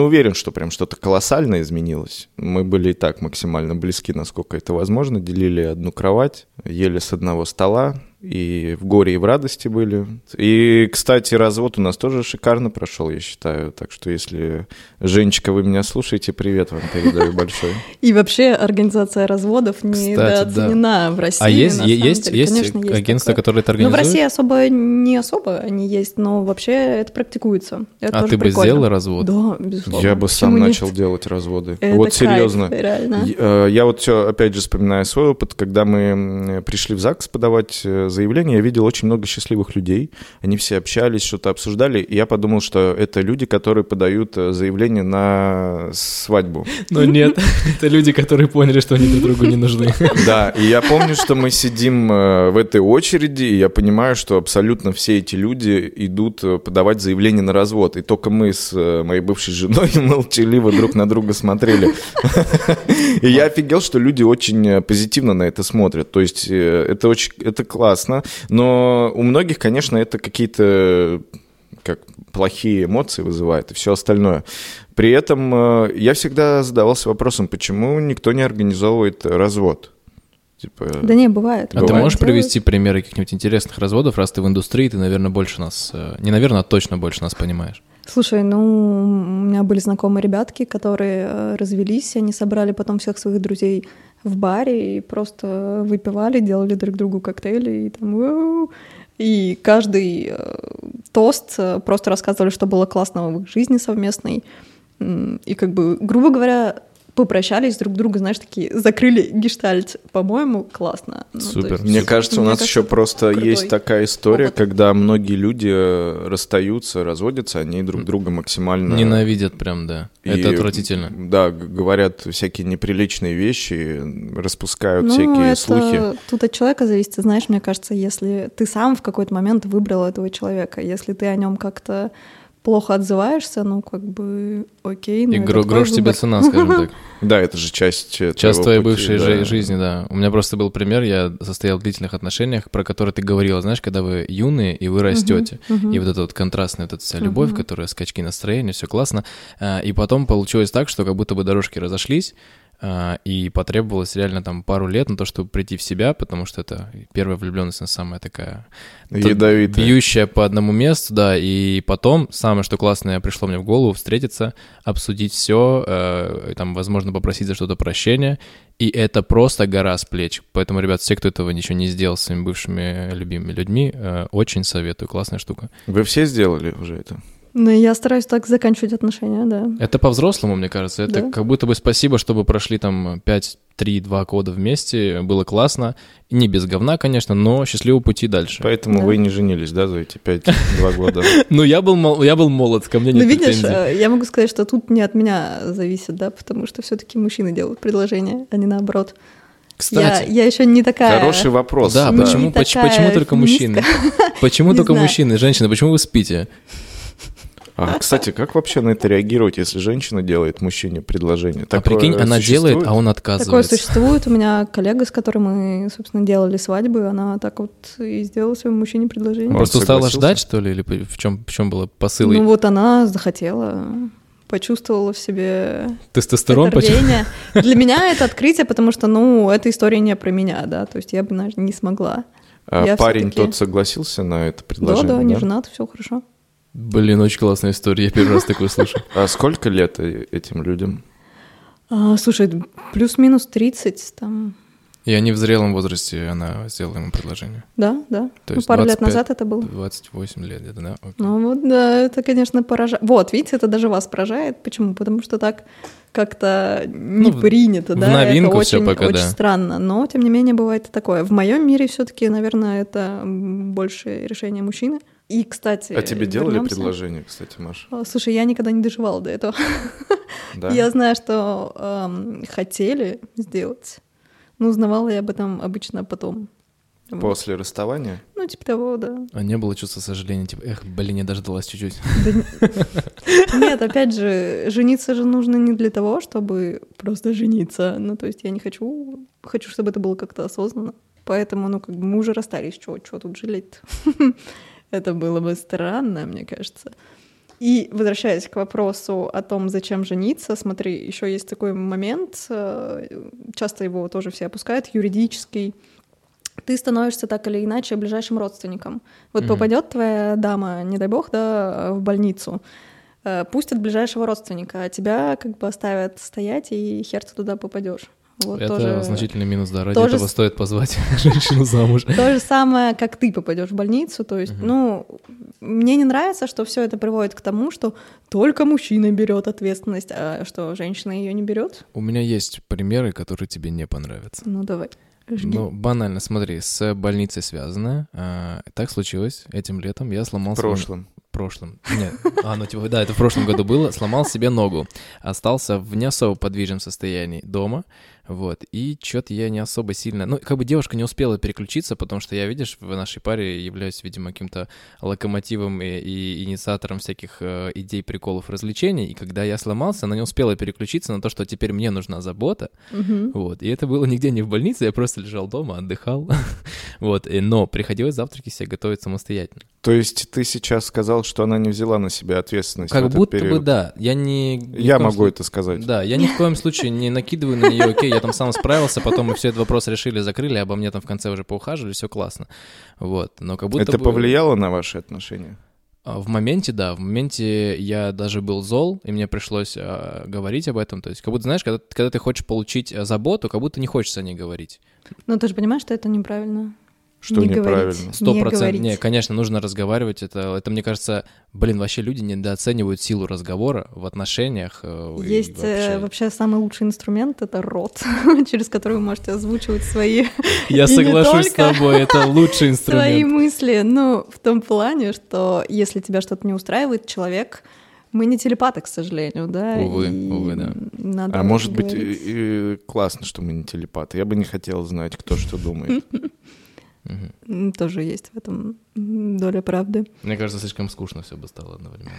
уверен, что прям что-то колоссально изменилось. Мы были и так максимально близки, насколько это возможно. Делили одну кровать, ели с одного стола. И в горе, и в радости были. И, кстати, развод у нас тоже шикарно прошел, я считаю. Так что, если, Женечка, вы меня слушаете, привет вам передаю большой. И вообще организация разводов недооценена в России. А есть агентства, которые это организуют? Ну, в России не особо они есть, но вообще это практикуется. А ты бы сделала развод? Да, безусловно. Я бы сам начал делать разводы. Вот серьезно. Я вот все, опять же, вспоминаю свой опыт, когда мы пришли в ЗАГС подавать заявление, я видел очень много счастливых людей, они все общались, что-то обсуждали, и я подумал, что это люди, которые подают заявление на свадьбу. Но нет, это люди, которые поняли, что они друг другу не нужны. Да, и я помню, что мы сидим в этой очереди, и я понимаю, что абсолютно все эти люди идут подавать заявление на развод, и только мы с моей бывшей женой молчаливо друг на друга смотрели. И я офигел, что люди очень позитивно на это смотрят, то есть это классно. Но у многих, конечно, это какие-то как плохие эмоции вызывает и все остальное. При этом я всегда задавался вопросом, почему никто не организовывает развод. Типа, да не, бывает. А бывает. Ты можешь привести примеры каких-нибудь интересных разводов? Раз ты в индустрии, ты, наверное, больше нас... Не, наверное, а точно больше нас понимаешь. Слушай, ну, у меня были знакомые ребятки, которые развелись, они собрали потом всех своих друзей в баре и просто выпивали, делали друг другу коктейли и там... И каждый тост просто рассказывали, что было классного в их жизни совместной. И как бы, грубо говоря, попрощались друг друга, знаешь, такие закрыли гештальт. По-моему, классно. Супер. Ну, есть, мне кажется, у нас еще просто есть такая история, когда многие люди расстаются, разводятся, они друг друга максимально... Ненавидят прям, да. И, это отвратительно. Да, говорят всякие неприличные вещи, распускают всякие слухи. Тут от человека зависит. Знаешь, мне кажется, если ты сам в какой-то момент выбрал этого человека, если ты о нем как-то плохо отзываешься, ну, как бы, окей. И грош тебе цена, скажем так. Да, это же часть твоей бывшей жизни, да. У меня просто был пример, я состоял в длительных отношениях, про которые ты говорила, знаешь, когда вы юные и вы растете, и вот эта вот контрастная вот эта вся любовь, которая скачки настроения, все классно, и потом получилось так, что как будто бы дорожки разошлись, и потребовалось реально там пару лет на то, чтобы прийти в себя, потому что это первая влюбленность, она самая такая ядовитая, бьющая по одному месту, да, и потом самое, что классное пришло мне в голову, встретиться, обсудить все, там, возможно, попросить за что-то прощения, и это просто гора с плеч, поэтому, ребят, все, кто этого ничего не сделал с своими бывшими любимыми людьми, очень советую, классная штука. Вы все сделали уже это? Ну, я стараюсь так заканчивать отношения, да. Это по-взрослому, мне кажется. Это да. Как будто бы спасибо, что вы прошли там 5-3-2 года вместе. Было классно. Не без говна, конечно, но счастливого пути дальше. Поэтому да. Вы не женились, да, за эти 5-2 года? Ну, я был молод, ко мне нет претензий. Ну, видишь, я могу сказать, что тут не от меня зависит, да, потому что все-таки мужчины делают предложения, а не наоборот. Кстати, я еще не такая... Хороший вопрос. Да, почему только мужчины? Почему только мужчины? Женщины, почему вы спите? А, кстати, как вообще на это реагировать, если женщина делает мужчине предложение? Такое прикинь, она существует? Делает, а он отказывается. Такое существует. У меня коллега, с которой мы, собственно, делали свадьбы, она так вот и сделала своему мужчине предложение. Он просто устала ждать, что ли? Или в чем было посыл? Ну вот она захотела... почувствовала в себе тестостерон, рвение. Для меня это открытие, потому что, ну, эта история не про меня, да, то есть я бы, наверное, не смогла. А парень тот согласился на это предложение? Да, не женат, все хорошо. Блин, очень классная история, я первый раз такое слышу. А сколько лет этим людям? Слушай, плюс-минус 30 там. И они в зрелом возрасте, она сделала ему предложение? Да. То есть пару лет назад это было. 28 лет где-то, да? Окей. Ну вот, да, это, конечно, поражает. Вот, видите, это даже вас поражает. Почему? Потому что так как-то не принято, да? В новинку это все очень, пока, очень странно, но, тем не менее, бывает и такое. В моем мире все-таки, наверное, это больше решение мужчины. И, кстати, а тебе делали предложение, кстати, Маша? Слушай, я никогда не доживала до этого. Да. Я знаю, что хотели сделать, но узнавала я об этом обычно потом. После расставания? Ну, типа того, да. А не было чувства сожаления, типа, эх, блин, я дождалась чуть-чуть. Нет, опять же, жениться же нужно не для того, чтобы просто жениться. Ну, то есть я не хочу, чтобы это было как-то осознанно. Поэтому, ну, как бы мы уже расстались, чего тут жалеть-то? Это было бы странно, мне кажется. И возвращаясь к вопросу о том, зачем жениться, смотри, еще есть такой момент, часто его тоже все опускают, юридический. Ты становишься так или иначе ближайшим родственником. Вот попадет твоя дама, не дай бог, да, в больницу, пустят ближайшего родственника, а тебя как бы оставят стоять, и хер ты туда попадешь. Вот это тоже значительный минус, да, ради этого стоит позвать женщину замуж. То же самое, как ты попадешь в больницу, то есть, ну, мне не нравится, что все это приводит к тому, что только мужчина берет ответственность, а что женщина ее не берет. У меня есть примеры, которые тебе не понравятся. Ну, давай. Жги. Ну, банально, смотри, с больницей связано. Так случилось этим летом. Я сломал... В прошлом. Нет, да, это в прошлом году было. Сломал себе ногу. Остался в не особо подвижном состоянии дома. Вот, и что-то я не особо сильно... Ну, как бы девушка не успела переключиться, потому что я, видишь, в нашей паре являюсь, видимо, каким-то локомотивом и инициатором всяких идей, приколов, развлечений, и когда я сломался, она не успела переключиться на то, что теперь мне нужна забота, вот, и это было нигде не в больнице, я просто лежал дома, отдыхал, вот, но приходилось завтраки себе готовить самостоятельно. То есть ты сейчас сказал, что она не взяла на себя ответственность в этот период? Как будто бы да, я не... Я могу это сказать. Да, я ни в коем случае не накидываю на нее, окей, я там сам справился, потом мы все этот вопрос решили, закрыли, обо мне там в конце уже поухаживали, все классно. Вот, но как будто это бы... повлияло на ваши отношения? В моменте, да, в моменте я даже был зол, и мне пришлось говорить об этом. То есть, как будто, знаешь, когда ты хочешь получить заботу, как будто не хочется о ней говорить. Ну, ты же понимаешь, что это неправильно. Что не неправильно? 100%. Не, конечно, нужно разговаривать. Это, мне кажется, блин, вообще люди недооценивают силу разговора в отношениях. Есть вообще самый лучший инструмент — это рот, через который вы можете озвучивать свои... Я соглашусь с тобой, это лучший инструмент. Свои мысли, ну, в том плане, что если тебя что-то не устраивает, человек... Мы не телепаты, к сожалению, да? Увы, да. А может быть, классно, что мы не телепаты. Я бы не хотел знать, кто что думает. Угу. Тоже есть в этом доля правды. Мне кажется, слишком скучно все бы стало одновременно.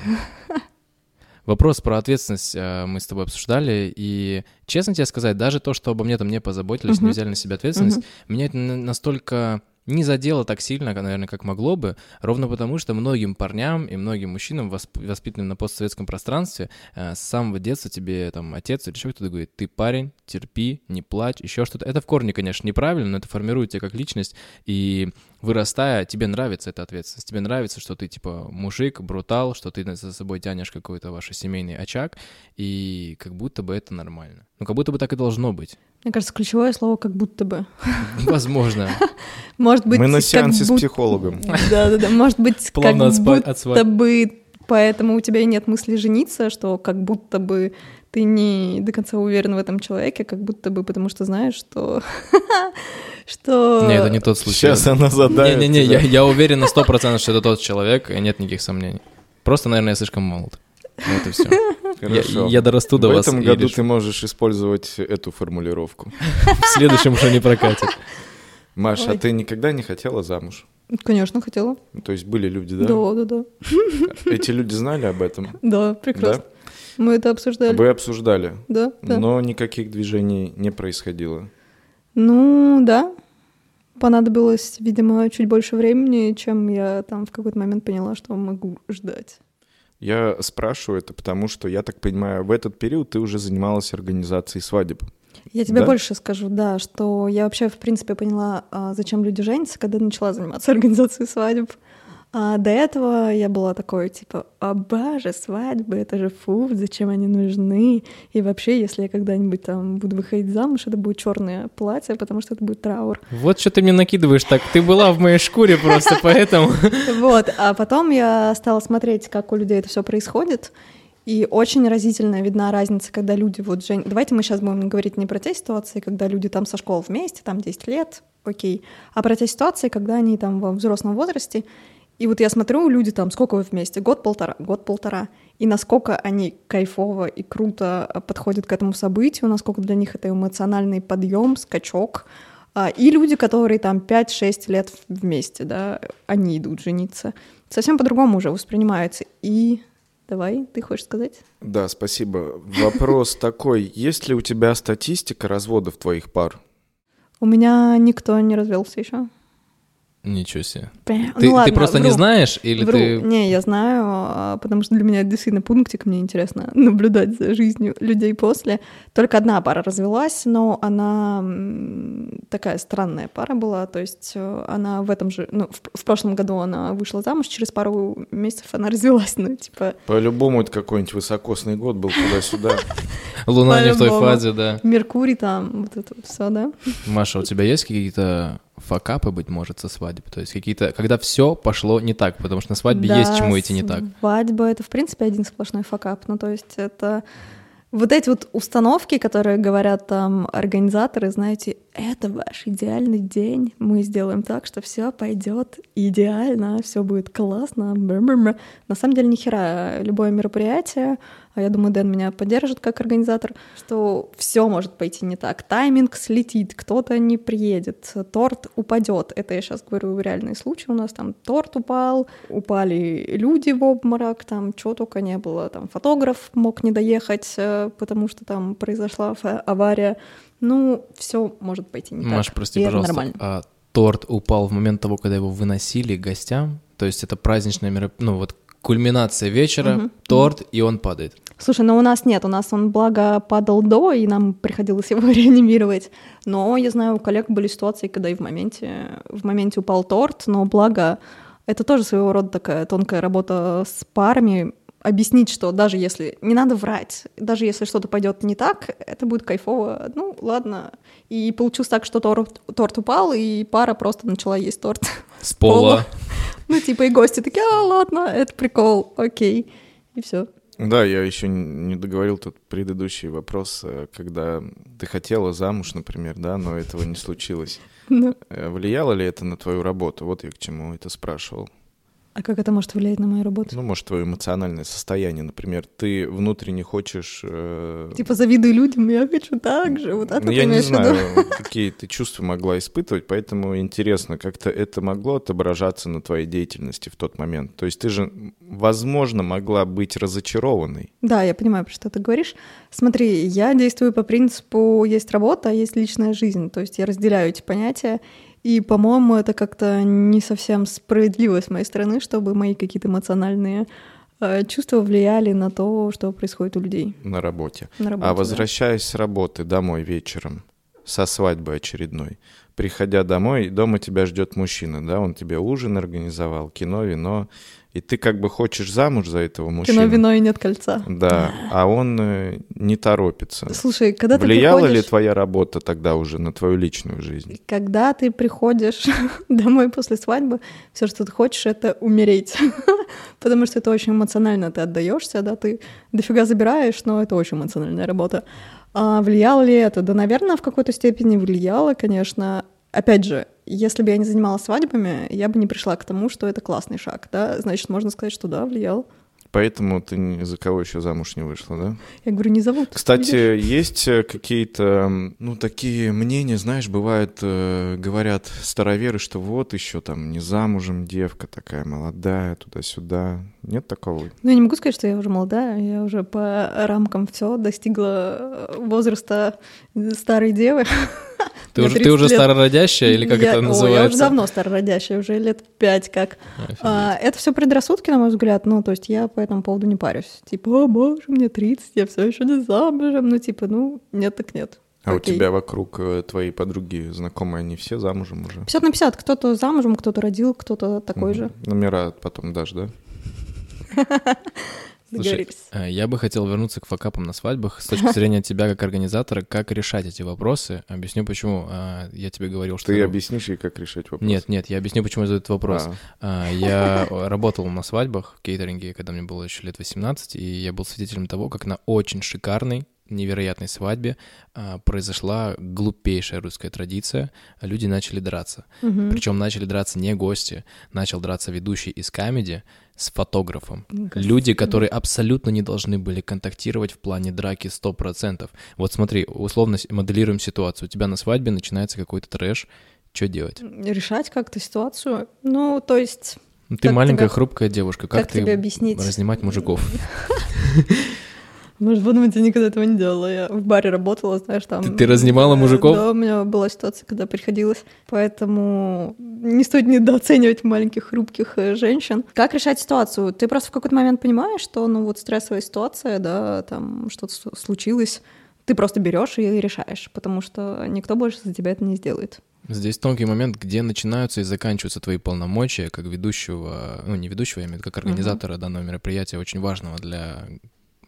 Вопрос про ответственность мы с тобой обсуждали, и, честно тебе сказать, даже то, что обо мне там не позаботились, не взяли на себя ответственность, меня это настолько не задело так сильно, наверное, как могло бы, ровно потому, что многим парням и многим мужчинам, воспитанным на постсоветском пространстве, с самого детства тебе там отец или еще кто-то говорит: ты парень, терпи, не плачь, еще что-то. Это в корне, конечно, неправильно, но это формирует тебя как личность, и вырастая, тебе нравится эта ответственность, тебе нравится, что ты типа мужик, брутал, что ты за собой тянешь какой-то ваш семейный очаг, и как будто бы это нормально. Ну, как будто бы так и должно быть. Мне кажется, ключевое слово «как будто бы». Возможно. Может быть, мы на сеансе с психологом. Да-да-да, может быть, как будто бы, поэтому у тебя и нет мысли жениться, что как будто бы ты не до конца уверен в этом человеке, как будто бы, потому что знаешь, что... Нет, это не тот случай. Сейчас она задает. Не-не-не, я уверен на 100%, что это тот человек, и нет никаких сомнений. Просто, наверное, я слишком молод. Вот и все. Хорошо. Я дорасту до вас. В этом году ты можешь использовать эту формулировку. В следующем уже не прокатит. Маша, а ты никогда не хотела замуж? Конечно, хотела. То есть были люди, да? Да. Эти люди знали об этом? Да, прекрасно. Да? Мы это обсуждали. Вы обсуждали? Да. Но никаких движений не происходило? Ну, да. Понадобилось, видимо, чуть больше времени, чем я там в какой-то момент поняла, что могу ждать. Я спрашиваю это потому, что, я так понимаю, в этот период ты уже занималась организацией свадеб. Я тебе больше скажу, да, что я вообще, в принципе, поняла, зачем люди женятся, когда начала заниматься организацией свадеб. А до этого я была такой, типа, боже, свадьбы, это же фу, зачем они нужны? И вообще, если я когда-нибудь там буду выходить замуж, это будет черное платье, потому что это будет траур. Вот что ты мне накидываешь так, ты была в моей шкуре просто, поэтому... Вот, а потом я стала смотреть, как у людей это все происходит, и очень разительно видна разница, когда люди вот женятся... Давайте мы сейчас будем говорить не про те ситуации, когда люди там со школы вместе, там 10 лет, окей, а про те ситуации, когда они там во взрослом возрасте. И вот я смотрю, люди там, сколько вы вместе? Год-полтора. И насколько они кайфово и круто подходят к этому событию, насколько для них это эмоциональный подъем, скачок. И люди, которые там 5-6 лет вместе, да, они идут жениться. Совсем по-другому уже воспринимаются. И давай, ты хочешь сказать? Да, спасибо. Вопрос такой. Есть ли у тебя статистика разводов твоих пар? У меня никто не развелся еще. Ничего себе. Ты, ну, ладно, ты просто вру. Не знаешь? Или вру. Ты... Не, я знаю, потому что для меня это действительно пунктик, мне интересно наблюдать за жизнью людей после. Только одна пара развелась, но она такая странная пара была, то есть она в этом же... Ну, в прошлом году она вышла замуж, через пару месяцев она развелась, ну, типа... По-любому это какой-нибудь высокосный год был туда-сюда. Луна не в той фазе, да. Меркурий там, вот это вот все, да. Маша, у тебя есть какие-то... факапы, быть может, со свадьбы. То есть какие-то... Когда все пошло не так, потому что на свадьбе да, есть чему идти не так. Свадьба — это, в принципе, один сплошной факап. Ну, то есть это... Вот эти вот установки, которые говорят там организаторы, знаете, это ваш идеальный день, мы сделаем так, что все пойдет идеально, все будет классно. На самом деле, нихера, любое мероприятие, а я думаю, Дэн меня поддержит как организатор, что все может пойти не так. Тайминг слетит, кто-то не приедет, торт упадет. Это я сейчас говорю реальные случаи. У нас там торт упал, упали люди в обморок, там чего только не было. Там фотограф мог не доехать, потому что там произошла авария. Ну, все может пойти не так. Маш, прости, и пожалуйста, а торт упал в момент того, когда его выносили гостям? То есть это праздничное мероприятие, ну вот кульминация вечера, торт, и он падает. Слушай, ну у нас нет, у нас он, благо, падал до, и нам приходилось его реанимировать. Но, я знаю, у коллег были ситуации, когда и в моменте упал торт, но, благо, это тоже своего рода такая тонкая работа с парами, объяснить, что даже если... Не надо врать. Даже если что-то пойдет не так, это будет кайфово. Ну, ладно. И получилось так, что торт упал, и пара просто начала есть торт. С пола. Ну, типа, и гости такие, ладно, это прикол, окей. И все. Да, я еще не договорил тот предыдущий вопрос, когда ты хотела замуж, например, да, но этого не случилось. Влияло ли это на твою работу? Вот я к чему это спрашивал. А как это может влиять на мою работу? Ну, может, твое эмоциональное состояние. Например, ты внутренне хочешь... Типа, завидую людям, я хочу так же. Вот это, я не знаю, какие ты чувства могла испытывать, поэтому интересно, как-то это могло отображаться на твоей деятельности в тот момент. То есть ты же, возможно, могла быть разочарованной. Да, я понимаю, про что ты говоришь. Смотри, я действую по принципу «есть работа, есть личная жизнь». То есть я разделяю эти понятия. И, по-моему, это как-то не совсем справедливо с моей стороны, чтобы мои какие-то эмоциональные чувства влияли на то, что происходит у людей. На работе. А возвращаясь с работы домой вечером, со свадьбы очередной, приходя домой, дома тебя ждет мужчина, да, он тебе ужин организовал, кино, вино, и ты как бы хочешь замуж за этого мужчину. Кино, вино и нет кольца. Да, а он не торопится. Слушай, когда влияла ты приходишь... ли твоя работа тогда уже на твою личную жизнь? Когда ты приходишь домой после свадьбы, все, что ты хочешь, это умереть. Потому что это очень эмоционально, ты отдаешься, да, ты дофига забираешь, но это очень эмоциональная работа. А влияло ли это? Да, наверное, в какой-то степени влияло, конечно. Опять же, если бы я не занималась свадьбами, я бы не пришла к тому, что это классный шаг, да? Значит, можно сказать, что да, влиял. Поэтому ты ни за кого еще замуж не вышла, да? Я говорю, не зовут. Кстати, есть какие-то, ну, такие мнения, знаешь, бывают, говорят староверы, что вот еще там не замужем девка такая молодая, туда-сюда. Нет такого? Ну, я не могу сказать, что я уже молодая, я уже по рамкам все достигла возраста старой девы. Ты уже старородящая, или как это называется? Я уже давно старородящая, уже лет 5 как. Это все предрассудки, на мой взгляд, ну, то есть я по этому поводу не парюсь. Типа, о, боже, мне 30, я все еще не замужем, ну, типа, ну, нет так нет. А окей. У тебя вокруг твои подруги, знакомые, они все замужем уже? 50/50, кто-то замужем, кто-то родил, кто-то такой же. Номера потом дашь, да? Слушай, я бы хотел вернуться к факапам на свадьбах с точки зрения тебя как организатора, как решать эти вопросы. Объясню, почему я тебе говорил, что... Ты объяснишь ей, как решать вопросы? Нет, я объясню, почему я задаю этот вопрос. Я работал на свадьбах в кейтеринге, когда мне было еще лет 18, и я был свидетелем того, как на очень шикарной, невероятной свадьбе произошла глупейшая русская традиция. Люди начали драться. Причем начали драться не гости, начал драться ведущий из камеди с фотографом. Люди, которые абсолютно не должны были контактировать в плане драки 100%. Вот смотри, условно моделируем ситуацию. У тебя на свадьбе начинается какой-то трэш. Что делать? Решать как-то ситуацию. Ну, то есть... Ты маленькая хрупкая девушка. Как ты разнимать мужиков? Может, подумать, я никогда этого не делала. Я в баре работала, знаешь, там... Ты разнимала мужиков? Да, у меня была ситуация, когда приходилось. Поэтому не стоит недооценивать маленьких, хрупких женщин. Как решать ситуацию? Ты просто в какой-то момент понимаешь, что, ну, вот стрессовая ситуация, да, там что-то случилось. Ты просто берешь и решаешь, потому что никто больше за тебя это не сделает. Здесь тонкий момент, где начинаются и заканчиваются твои полномочия как ведущего, ну, не ведущего, я имею в виду, как организатора данного мероприятия, очень важного для...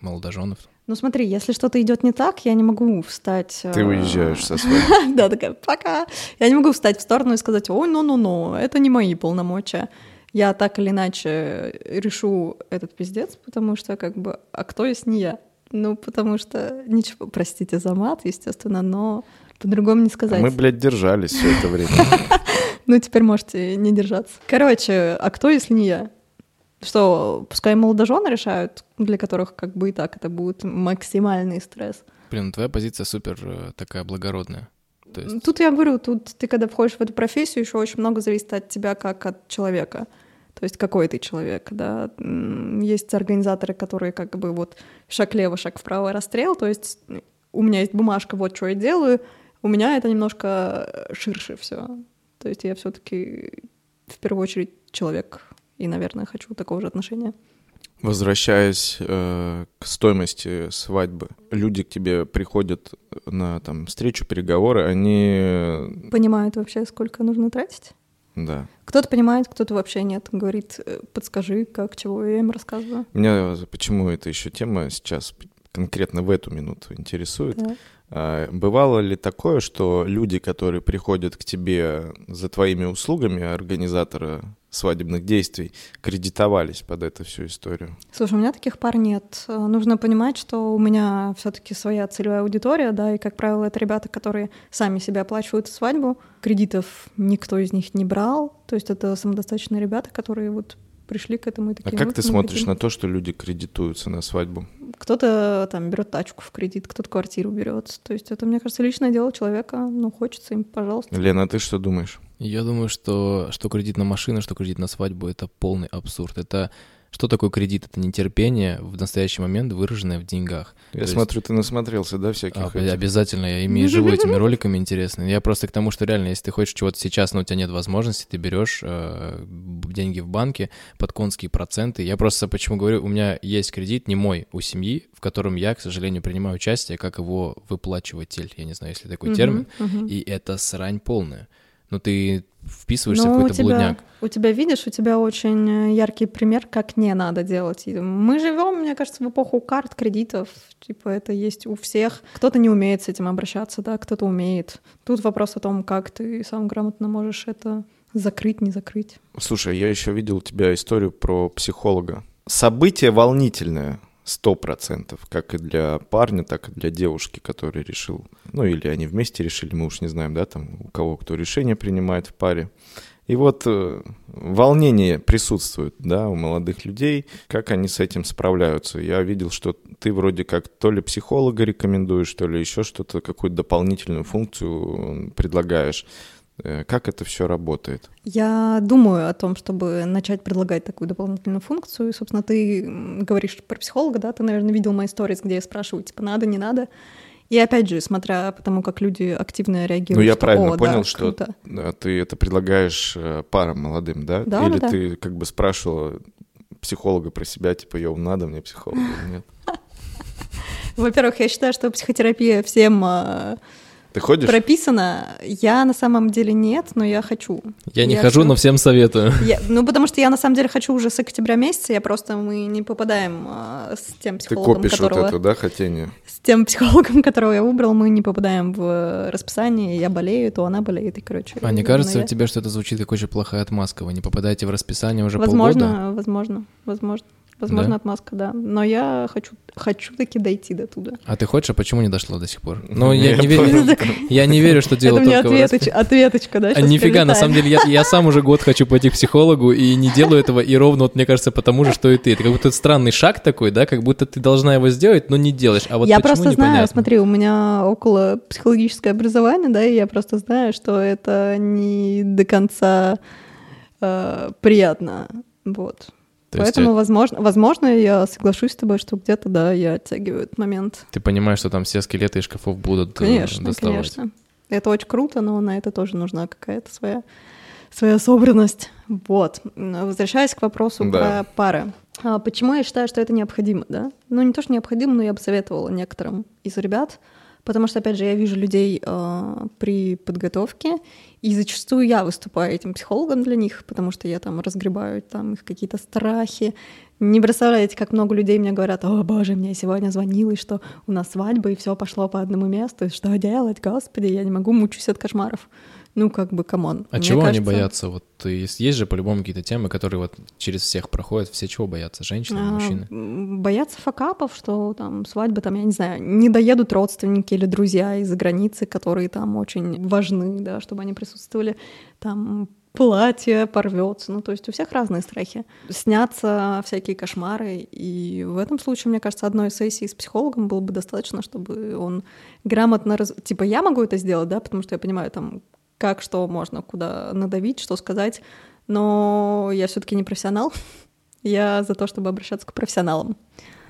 молодоженов. Ну смотри, если что-то идет не так, я не могу встать... Ты уезжаешь со свадьбы. Да, такая, пока. Я не могу встать в сторону и сказать, ой, ну-ну-ну, это не мои полномочия. Я так или иначе решу этот пиздец, потому что как бы, а кто, если не я? Ну, потому что... Ничего, простите за мат, естественно, но по-другому не сказать. А мы, блядь, держались все это время. Ну, теперь можете не держаться. Короче, а кто, если не я? Что, пускай молодожены решают, для которых как бы и так это будет максимальный стресс. Блин, твоя позиция супер такая благородная. То есть... Тут я говорю, тут ты когда входишь в эту профессию, еще очень много зависит от тебя как от человека. То есть какой ты человек, да. Есть организаторы, которые как бы вот шаг лево, шаг вправо, расстрел. То есть у меня есть бумажка, вот что я делаю. У меня это немножко ширше все. То есть я все-таки в первую очередь человек. И, наверное, хочу такого же отношения. Возвращаясь к стоимости свадьбы, люди к тебе приходят на там, встречу, переговоры, они... Понимают вообще, сколько нужно тратить? Да. Кто-то понимает, кто-то вообще нет. Говорит, подскажи, как, чего, я им рассказываю. Меня почему эта еще тема сейчас конкретно в эту минуту интересует. Да. Бывало ли такое, что люди, которые приходят к тебе за твоими услугами, организатора свадебных действий, кредитовались под эту всю историю? Слушай, у меня таких пар нет. Нужно понимать, что у меня все-таки своя целевая аудитория, да, и, как правило, это ребята, которые сами себе оплачивают свадьбу. Кредитов никто из них не брал, то есть это самодостаточные ребята, которые вот пришли к этому и такие... А как ты смотришь на то, что люди кредитуются на свадьбу? Кто-то там берет тачку в кредит, кто-то квартиру берет. То есть это, мне кажется, личное дело человека. Ну, хочется им, пожалуйста. Лена, а ты что думаешь? Я думаю, что кредит на машину, что кредит на свадьбу — это полный абсурд. Это что такое кредит? Это нетерпение в настоящий момент, выраженное в деньгах. Я то смотрю, есть... ты насмотрелся, да, всяких? Обязательно. Я ими живу этими роликами интересными. Я просто к тому, что реально, если ты хочешь чего-то сейчас, но у тебя нет возможности, ты берешь деньги в банке под конские проценты. Я просто почему говорю, у меня есть кредит, не мой, у семьи, в котором я, к сожалению, принимаю участие как его выплачиватель. Я не знаю, есть ли такой термин. И это срань полная. Но ты вписываешься в какой-то блудняк. У тебя, видишь, у тебя очень яркий пример, как не надо делать. Мы живем, мне кажется, в эпоху карт, кредитов. Типа это есть у всех. Кто-то не умеет с этим обращаться, да, кто-то умеет. Тут вопрос о том, как ты сам грамотно можешь это закрыть, не закрыть. Слушай, я еще видел у тебя историю про психолога. Событие волнительное. 100%, как и для парня, так и для девушки, который решил, ну или они вместе решили, мы уж не знаем, да, там у кого кто решение принимает в паре. И вот волнение присутствует, да, у молодых людей, как они с этим справляются. Я видел, что ты вроде как то ли психолога рекомендуешь, то ли еще что-то, какую-то дополнительную функцию предлагаешь. Как это все работает? Я думаю о том, чтобы начать предлагать такую дополнительную функцию. И, собственно, ты говоришь про психолога, да? Ты, наверное, видел мои сторис, где я спрашиваю, типа, надо, не надо. И опять же, смотря по тому, как люди активно реагируют... Ну, я правильно понял, да, что круто. Ты это предлагаешь парам молодым, да? Да, или да. Ты как бы спрашивала психолога про себя, типа, йоу, надо мне психолога или нет? Во-первых, я считаю, что психотерапия всем... Ты ходишь? Прописано. Я на самом деле нет, но я хочу. Я не хожу, но всем советую. Потому что я на самом деле хочу уже с октября месяца, мы не попадаем с тем психологом, которого... Ты копишь вот это, да, хотение? С тем психологом, которого я выбрал, мы не попадаем в расписание. Я болею, то она болеет, и, короче... А не кажется тебе, что это звучит как очень плохая отмазка? Вы не попадаете в расписание уже полгода? Возможно. Возможно, да? Отмазка, да. Но я хочу таки дойти до туда. А ты хочешь, а почему не дошла до сих пор? Ну, я не верю, что дело только... Это мне ответочка, да? Нифига, на самом деле, я сам уже год хочу пойти к психологу и не делаю этого, и ровно, вот мне кажется, потому же, что и ты. Это как будто странный шаг такой, да, как будто ты должна его сделать, но не делаешь. А вот я просто знаю, смотри, у меня около психологическое образование, да, и я просто знаю, что это не до конца приятно, вот. Поэтому, возможно, я соглашусь с тобой, что где-то, да, я оттягиваю этот момент. Ты понимаешь, что там все скелеты из шкафов будут доставать? Конечно. Это очень круто, но на это тоже нужна какая-то своя собранность. Вот. Возвращаясь к вопросу про пары. Почему я считаю, что это необходимо, да? Ну, не то, что необходимо, но я бы советовала некоторым из ребят, потому что, опять же, я вижу людей при подготовке, и зачастую я выступаю этим психологом для них, потому что я там разгребаю там их какие-то страхи. Не представляете, как много людей мне говорят: «О, боже, мне сегодня звонили, что у нас свадьба, и все пошло по одному месту, и что делать, господи, я не могу, мучусь от кошмаров». Ну, как бы, камон. А чего кажется... они боятся? Вот есть же по-любому какие-то темы, которые вот через всех проходят. Все чего боятся? Женщины, мужчины? Боятся факапов, что там свадьбы, там, я не знаю, не доедут родственники или друзья из-за границы, которые там очень важны, да, чтобы они присутствовали. Там платье порвется. Ну, то есть у всех разные страхи. Снятся всякие кошмары. И в этом случае, мне кажется, одной сессии с психологом было бы достаточно, чтобы он грамотно... Типа, я могу это сделать, да, потому что я понимаю, там... как, что можно, куда надавить, что сказать. Но я все-таки не профессионал. Я за то, чтобы обращаться к профессионалам.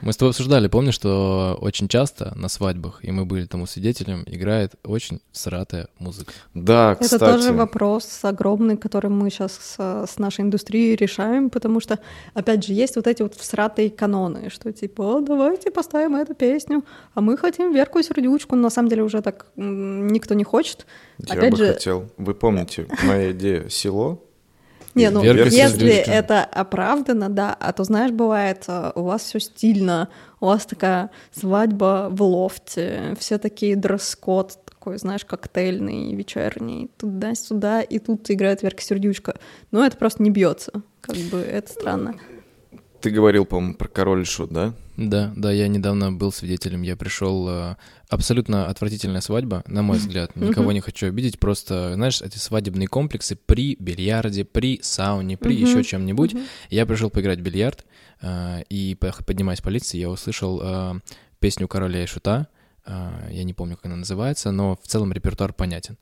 Мы с тобой обсуждали, помнишь, что очень часто на свадьбах, и мы были тому свидетелем, играет очень сратая музыка. Да, кстати. Это тоже вопрос огромный, который мы сейчас с нашей индустрией решаем, потому что, опять же, есть вот эти вот всратые каноны, что типа, давайте поставим эту песню, а мы хотим Верку и Сердючку, но на самом деле уже так никто не хочет. Я бы хотел. Вы помните, моя идея «Село»? Не, ну если это оправдано, да, а то, знаешь, бывает, у вас все стильно, у вас такая свадьба в лофте, все такие дресс-код такой, знаешь, коктейльный, вечерний, туда-сюда, и тут играет Верка Сердючка. Но это просто не бьется, как бы это странно. Ты говорил, по-моему, про «Король и Шут», да? Да, я недавно был свидетелем, я пришел, абсолютно отвратительная свадьба, на мой взгляд, никого не хочу обидеть, просто, знаешь, эти свадебные комплексы при бильярде, при сауне, при еще чем-нибудь, я пришел поиграть в бильярд, и, поднимаясь по лестнице, я услышал песню «Короля и Шута», я не помню, как она называется, но в целом репертуар понятен.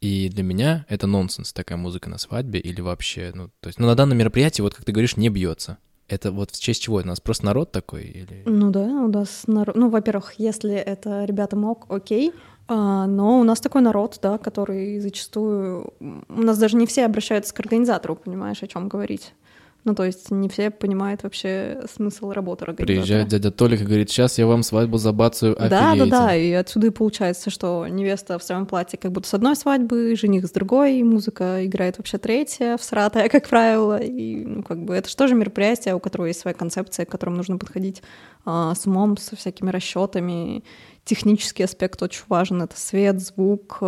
И для меня это нонсенс, такая музыка на свадьбе или вообще, ну, то есть, ну, на данном мероприятии, вот как ты говоришь, не бьется. Это вот в честь чего? У нас просто народ такой? Или... Ну да, у нас народ... Ну, во-первых, если это ребята мог, окей. Но у нас такой народ, да, который зачастую... У нас даже не все обращаются к организатору, понимаешь, о чем говорить. Ну, то есть не все понимают вообще смысл работы организатора. Приезжает дядя Толик и говорит, сейчас я вам свадьбу забацаю, офигеете. Да, и отсюда и получается, что невеста в своем платье как будто с одной свадьбы, жених с другой, музыка играет вообще третья, всратая, как правило. И, ну, как бы это же тоже мероприятие, у которого есть своя концепция, к которому нужно подходить с умом, со всякими расчетами. Технический аспект очень важен, это свет, звук,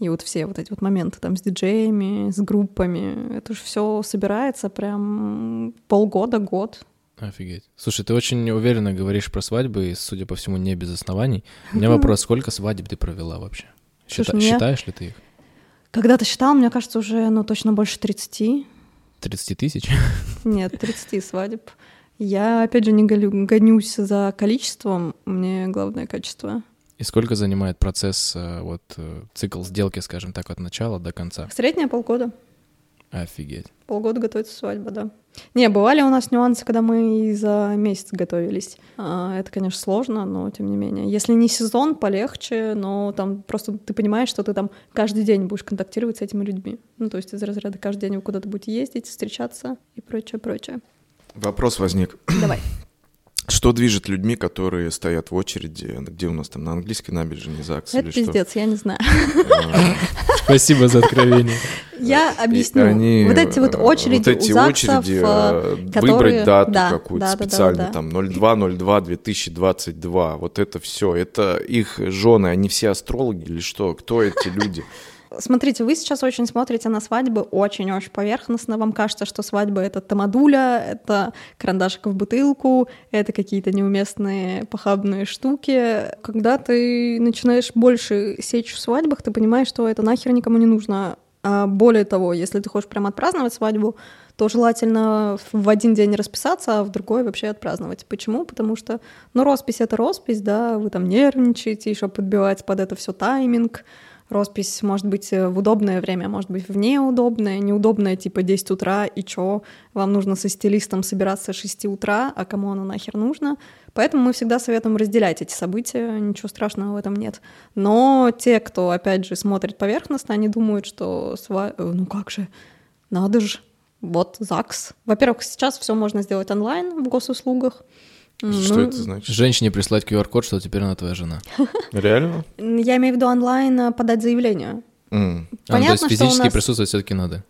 и вот все вот эти вот моменты там с диджеями, с группами, это же все собирается прям полгода, год. Офигеть. Слушай, ты очень уверенно говоришь про свадьбы, и, судя по всему, не без оснований. У меня вопрос, сколько свадеб ты провела вообще? Слушай, считаешь ли ты их? Когда-то считала, мне кажется, уже, ну, точно больше 30. 30 тысяч? Нет, 30 свадеб. Я, опять же, не гонюсь за количеством, мне главное качество. И сколько занимает процесс, вот, цикл сделки, скажем так, от начала до конца? Средняя полгода. Офигеть. Полгода готовится свадьба, да. Не, бывали у нас нюансы, когда мы и за месяц готовились. Это, конечно, сложно, но тем не менее. Если не сезон, полегче, но там просто ты понимаешь, что ты там каждый день будешь контактировать с этими людьми. Ну, то есть из разряда каждый день вы куда-то будете ездить, встречаться и прочее. Вопрос возник. Давай. Что движет людьми, которые стоят в очереди, где у нас там на английской набережной ЗАГС? Это пиздец, я не знаю. Спасибо за откровение. Я объясню. Вот эти вот очереди у ЗАГСов, выбрать дату какую-то специально, там 02/02/2022, вот это все, это их жены, они все астрологи или что? Кто эти люди? Смотрите, вы сейчас очень смотрите на свадьбы очень-очень поверхностно. Вам кажется, что свадьба — это тамадуля, это карандашик в бутылку, это какие-то неуместные похабные штуки. Когда ты начинаешь больше сечь в свадьбах, ты понимаешь, что это нахер никому не нужно. А более того, если ты хочешь прям отпраздновать свадьбу, то желательно в один день расписаться, а в другой вообще отпраздновать. Почему? Потому что, ну, роспись — это роспись, да, вы там нервничаете, еще подбивать под это все тайминг. Роспись может быть в удобное время, может быть в неудобное, неудобное типа 10 утра, и чё? Вам нужно со стилистом собираться с 6 утра, а кому оно нахер нужно? Поэтому мы всегда советуем разделять эти события, ничего страшного в этом нет. Но те, кто, опять же, смотрит поверхностно, они думают, что ну как же, надо же, вот ЗАГС. Во-первых, сейчас все можно сделать онлайн в госуслугах. Что это значит? Женщине прислать QR-код, что теперь она твоя жена. Реально? Я имею в виду онлайн подать заявление. То есть физически присутствовать все-таки надо?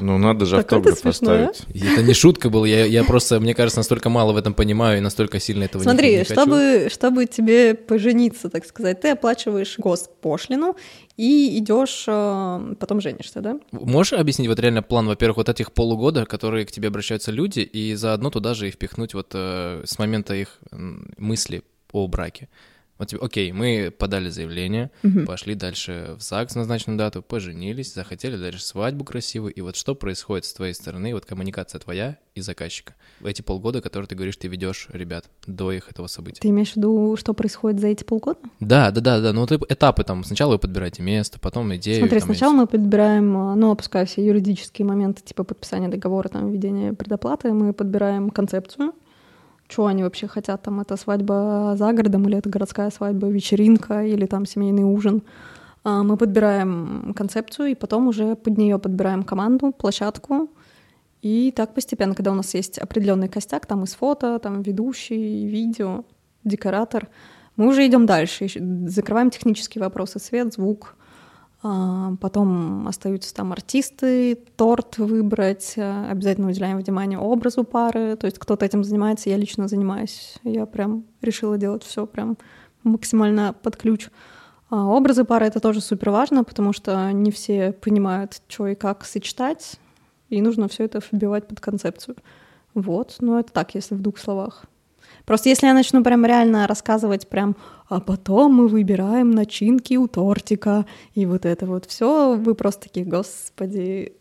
Ну, надо же автограф поставить. Это не шутка была, я просто, мне кажется, настолько мало в этом понимаю и настолько сильно этого не хочу. Смотри, чтобы тебе пожениться, так сказать, ты оплачиваешь госпошлину и идешь, потом женишься, да? Можешь объяснить вот реально план, во-первых, вот этих полугода, которые к тебе обращаются люди, и заодно туда же и впихнуть вот с момента их мысли о браке? Вот, окей, мы подали заявление, пошли дальше в ЗАГС на назначенную дату, поженились, захотели дальше свадьбу красивую, и вот что происходит с твоей стороны, вот коммуникация твоя и заказчика. Эти полгода, которые ты говоришь, ты ведешь ребят до их этого события. Ты имеешь в виду, что происходит за эти полгода? Да, ну вот этапы там, сначала вы подбираете место, потом идею. Смотри, сначала мы подбираем, ну, опуская все юридические моменты, типа подписания договора, там, введения предоплаты, мы подбираем концепцию. Что они вообще хотят, там, это свадьба за городом, или это городская свадьба, вечеринка, или там семейный ужин. Мы подбираем концепцию, и потом уже под нее подбираем команду, площадку. И так постепенно, когда у нас есть определенный костяк, там из фото, там ведущий, видео, декоратор, мы уже идем дальше, закрываем технические вопросы, свет, звук. Потом остаются там артисты, торт выбрать, обязательно уделяем внимание образу пары, то есть кто-то этим занимается, я лично занимаюсь, я прям решила делать все прям максимально под ключ. Образы пары — это тоже супер важно, потому что не все понимают, что и как сочетать, и нужно все это вбивать под концепцию. Вот, ну это так, если в двух словах. Просто если я начну прям реально рассказывать прям, а потом мы выбираем начинки у тортика, и вот это вот все, вы просто такие, господи,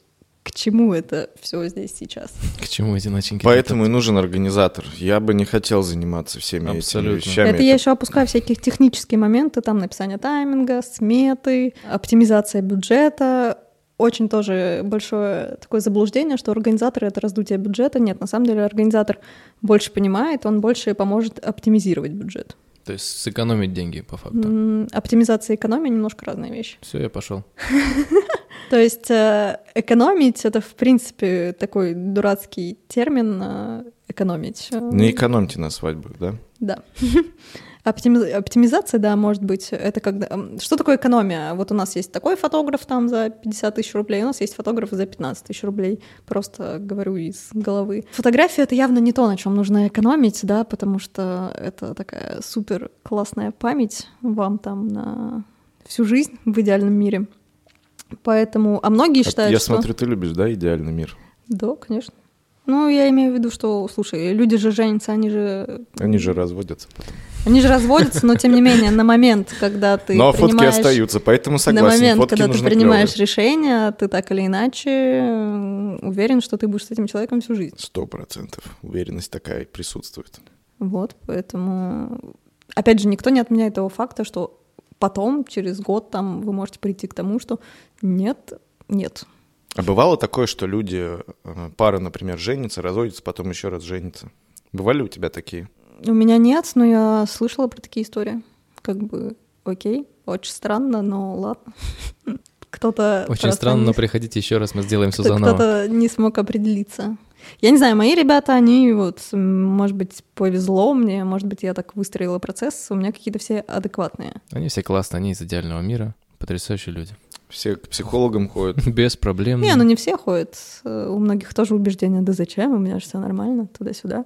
к чему это все здесь сейчас? К чему эти начинки? Поэтому и нужен организатор. Я бы не хотел заниматься всеми этими вещами. Это я еще опускаю всякие технические моменты, там написание тайминга, сметы, оптимизация бюджета. Очень тоже большое такое заблуждение, что организатор — это раздутие бюджета. Нет, на самом деле организатор больше понимает, он больше поможет оптимизировать бюджет. То есть сэкономить деньги, по факту. Оптимизация и экономия — немножко разные вещи. Все, я пошел. То есть экономить — это, в принципе, такой дурацкий термин — экономить. Не экономьте на свадьбах, да? Да. Оптимизация, да, может быть, это когда... Что такое экономия? Вот у нас есть такой фотограф там за 50 тысяч рублей, у нас есть фотограф за 15 тысяч рублей. Просто говорю из головы. Фотография — это явно не то, на чем нужно экономить, да, потому что это такая супер классная память вам там на всю жизнь в идеальном мире. Поэтому... А многие считают, я что... Я смотрю, ты любишь, да, идеальный мир? Да, конечно. Ну, я имею в виду, что, слушай, люди же женятся, они же... Они же разводятся потом. Они же разводятся, но, тем не менее, на момент, когда ты принимаешь... Но фотки остаются, поэтому согласен, фотки нужны. На момент, когда ты принимаешь решение, ты так или иначе уверен, что ты будешь с этим человеком всю жизнь. 100%. Уверенность такая присутствует. Вот, поэтому... Опять же, никто не отменяет того факта, что потом, через год, там, вы можете прийти к тому, что нет. А бывало такое, что люди, пара, например, женятся, разводятся, потом еще раз женятся? Бывали у тебя такие? У меня нет, но я слышала про такие истории. Как бы, окей, очень странно, но ладно. Кто-то... Очень странно, но приходите еще раз, мы сделаем все заново. Кто-то не смог определиться. Я не знаю, мои ребята, они вот, может быть, повезло мне, может быть, я так выстроила процесс, у меня какие-то все адекватные. Они все классные, они из идеального мира, потрясающие люди. Все к психологам ходят. Без проблем. Не, ну не все ходят. У многих тоже убеждение, да зачем, у меня же все нормально, туда-сюда.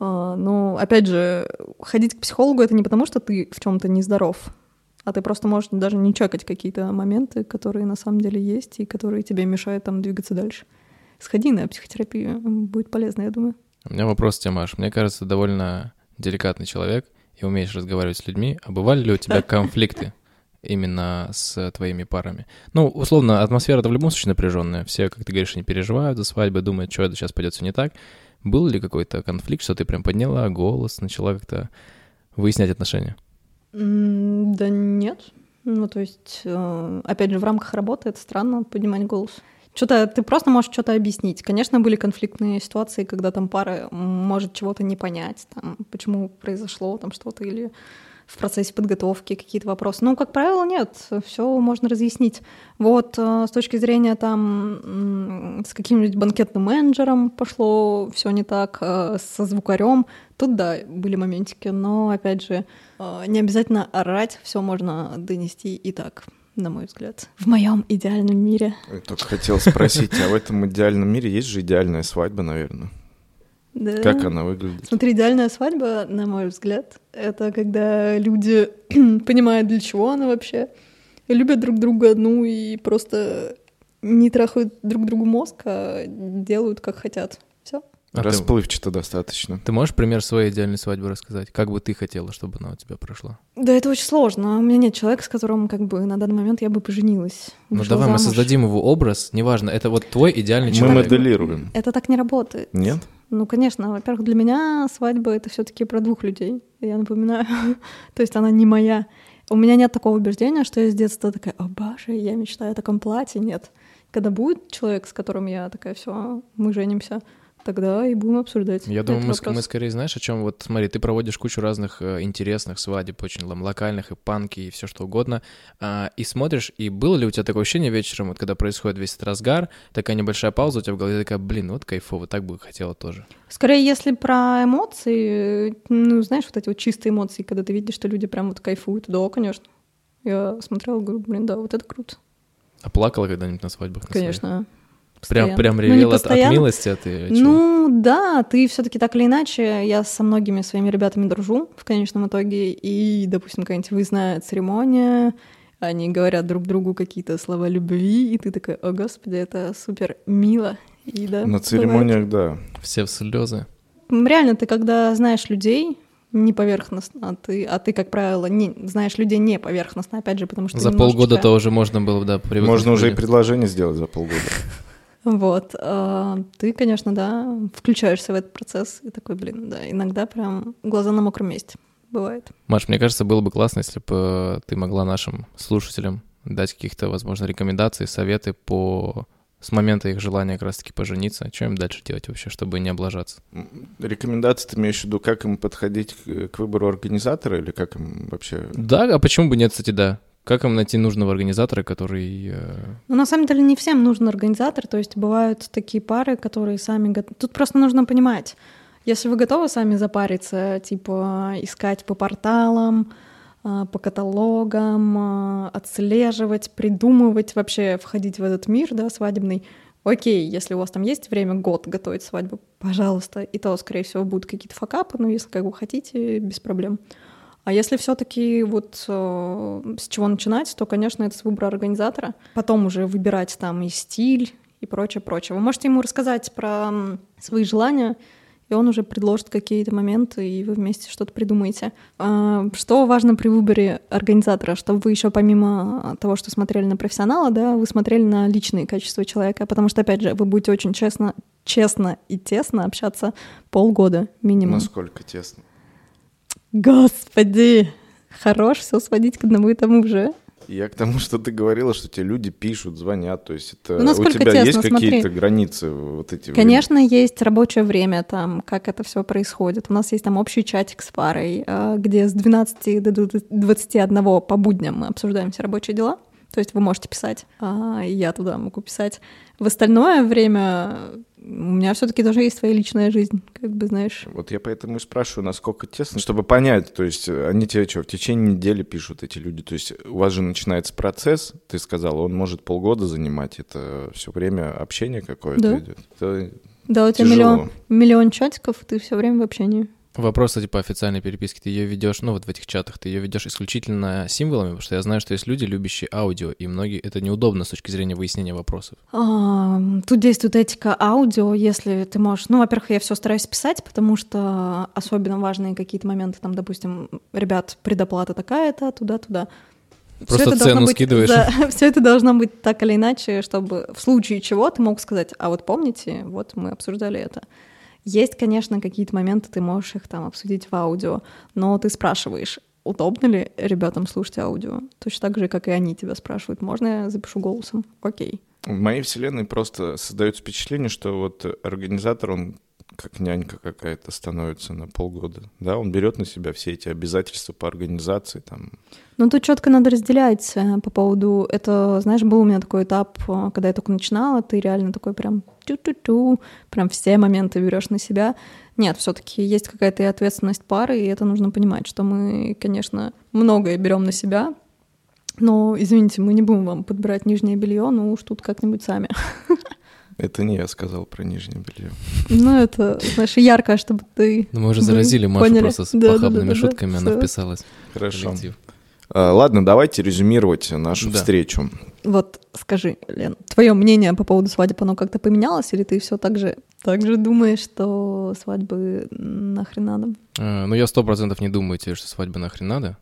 Но, опять же, ходить к психологу — это не потому, что ты в чем-то нездоров, а ты просто можешь даже не чекать какие-то моменты, которые на самом деле есть и которые тебе мешают там двигаться дальше. Сходи на психотерапию, будет полезно, я думаю. У меня вопрос к тебе, Маш. Мне кажется, ты довольно деликатный человек и умеешь разговаривать с людьми. А бывали ли у тебя конфликты именно с твоими парами? Ну, условно, атмосфера-то в любом случае напряженная. Все, как ты говоришь, не переживают за свадьбы, думают, что это сейчас пойдет все не так. Был ли какой-то конфликт, что ты прям подняла голос, начала как-то выяснять отношения? Да нет. Ну, то есть, опять же, в рамках работы это странно поднимать голос. Что-то ты просто можешь что-то объяснить. Конечно, были конфликтные ситуации, когда там пара может чего-то не понять, там, почему произошло там что-то, или в процессе подготовки какие-то вопросы. Ну, как правило, нет, все можно разъяснить. Вот с точки зрения там с каким-нибудь банкетным менеджером пошло все не так, со звукарем. Тут, да, были моментики, но, опять же, не обязательно орать, все можно донести и так. на мой взгляд, в моем идеальном мире. Я только хотел спросить, а в этом идеальном мире есть же идеальная свадьба, наверное? Да. Как она выглядит? Смотри, идеальная свадьба, на мой взгляд, это когда люди понимают, для чего она вообще, любят друг друга, ну и просто не трахают друг другу мозг, а делают, как хотят. Все. Расплывчато достаточно. Ты можешь пример своей идеальной свадьбы рассказать? Как бы ты хотела, чтобы она у тебя прошла? Да, это очень сложно. У меня нет человека, с которым как бы на данный момент я бы поженилась. Ну давай замуж. Мы создадим его образ. Неважно, это вот твой идеальный человек. Мы моделируем. Это так не работает. Нет? Ну, конечно. Во-первых, для меня свадьба — это все-таки про двух людей. Я напоминаю. То есть она не моя. У меня нет такого убеждения, что я с детства такая: «О, боже, я мечтаю о таком платье». Нет. Когда будет человек, с которым я такая: все, мы женимся, тогда и будем обсуждать. Я думаю, мы скорее, знаешь, о чем? Вот смотри, ты проводишь кучу разных интересных свадеб, очень локальных, и панки, и все что угодно, и смотришь, и было ли у тебя такое ощущение вечером, вот когда происходит весь этот разгар, такая небольшая пауза у тебя в голове, такая: блин, вот кайфово, так бы хотела тоже. Скорее, если про эмоции, ну, знаешь, вот эти вот чистые эмоции, когда ты видишь, что люди прям вот кайфуют, да, конечно. Я смотрела, говорю: блин, да, вот это круто. А плакала когда-нибудь на свадьбах? Конечно. Прям ревела от милости, а ты чего? Ну да, ты все-таки так или иначе, я со многими своими ребятами дружу в конечном итоге, и, допустим, какая-нибудь выездная церемония, они говорят друг другу какие-то слова любви, и ты такая: о, господи, это супер мило. И, да, на церемониях, бывает. Да. Все в слезы. Реально, ты когда знаешь людей не поверхностно, а ты, как правило, не знаешь людей не поверхностно, опять же, потому что... За полгода-то уже можно было, да, привыкнуть. Можно уже и предложение сделать за полгода. Вот, ты, конечно, да, включаешься в этот процесс и такой: блин, да, иногда прям глаза на мокром месте бывает. Маш, мне кажется, было бы классно, если бы ты могла нашим слушателям дать каких-то, возможно, рекомендаций, советы с момента их желания как раз-таки пожениться. Что им дальше делать вообще, чтобы не облажаться? Рекомендации ты имеешь в виду, как им подходить к выбору организатора или как им вообще... Да, а почему бы нет, кстати, да. Как им найти нужного организатора, который... Ну, на самом деле, не всем нужен организатор. То есть бывают такие пары, которые сами... Тут просто нужно понимать. Если вы готовы сами запариться, типа искать по порталам, по каталогам, отслеживать, придумывать, вообще входить в этот мир, да, свадебный, окей, если у вас там есть время год готовить свадьбу, пожалуйста. И то, скорее всего, будут какие-то факапы, но если как бы хотите, без проблем. А если все-таки вот с чего начинать, то, конечно, это с выбора организатора. Потом уже выбирать там и стиль, и прочее-прочее. Вы можете ему рассказать про свои желания, и он уже предложит какие-то моменты, и вы вместе что-то придумаете. Что важно при выборе организатора? Чтобы вы еще помимо того, что смотрели на профессионала, да, вы смотрели на личные качества человека. Потому что, опять же, вы будете очень честно и тесно общаться полгода минимум. Насколько тесно? Господи, хорош все сводить к одному и тому же. Я к тому, что ты говорила, что тебе люди пишут, звонят, то есть это... Ну, у тебя тесно, есть какие-то границы вот эти? Конечно, есть рабочее время там, как это все происходит. У нас есть там общий чатик с парой, где с 12 до 21 по будням мы обсуждаем все рабочие дела. То есть вы можете писать, а я туда могу писать. В остальное время у меня все-таки тоже есть своя личная жизнь, как бы, знаешь. Вот я поэтому и спрашиваю, насколько тесно, чтобы понять, то есть они тебе что, в течение недели пишут эти люди? То есть у вас же начинается процесс, ты сказала, он может полгода занимать, это все время общение какое-то, да, идет. Это да, у тебя миллион чатиков, ты все время в общении. Вопрос, кстати, по официальной переписке. Ты ее ведешь, ну вот в этих чатах, ты ее ведешь исключительно символами, потому что я знаю, что есть люди, любящие аудио, и многие это неудобно с точки зрения выяснения вопросов. Тут действует этика аудио, если ты можешь. Ну, во-первых, я все стараюсь писать, потому что особенно важные какие-то моменты, там, допустим, ребят, предоплата такая-то, туда-туда. Просто цену скидываешь. Все это должно быть так или иначе, чтобы в случае чего ты мог сказать: а вот помните, вот мы обсуждали это. Есть, конечно, какие-то моменты, ты можешь их там обсудить в аудио, но ты спрашиваешь, удобно ли ребятам слушать аудио? Точно так же, как и они тебя спрашивают, можно я запишу голосом? Окей. В моей вселенной просто создается впечатление, что вот организатор, он как нянька какая-то становится на полгода, да, он берет на себя все эти обязательства по организации там. Ну, тут четко надо разделять по поводу, это, знаешь, был у меня такой этап, когда я только начинала, ты реально такой прям тю-тю-тю, прям все моменты берешь на себя. Нет, все-таки есть какая-то и ответственность пары, и это нужно понимать, что мы, конечно, многое берем на себя, Но, извините, мы не будем вам подбирать нижнее белье, ну уж тут как-нибудь сами. Это не я сказал про нижнее белье. Ну, это, знаешь, ярко, чтобы ты... Ну, мы уже заразили Машу просто с похабными шутками, она вписалась. Хорошо. Ладно, давайте резюмировать нашу встречу. Вот скажи, Лен, твое мнение по поводу свадеб, оно как-то поменялось, или ты все так же думаешь, что свадьбы нахрен надо? Ну, я 100% не думаю, что свадьбы нахрен надо.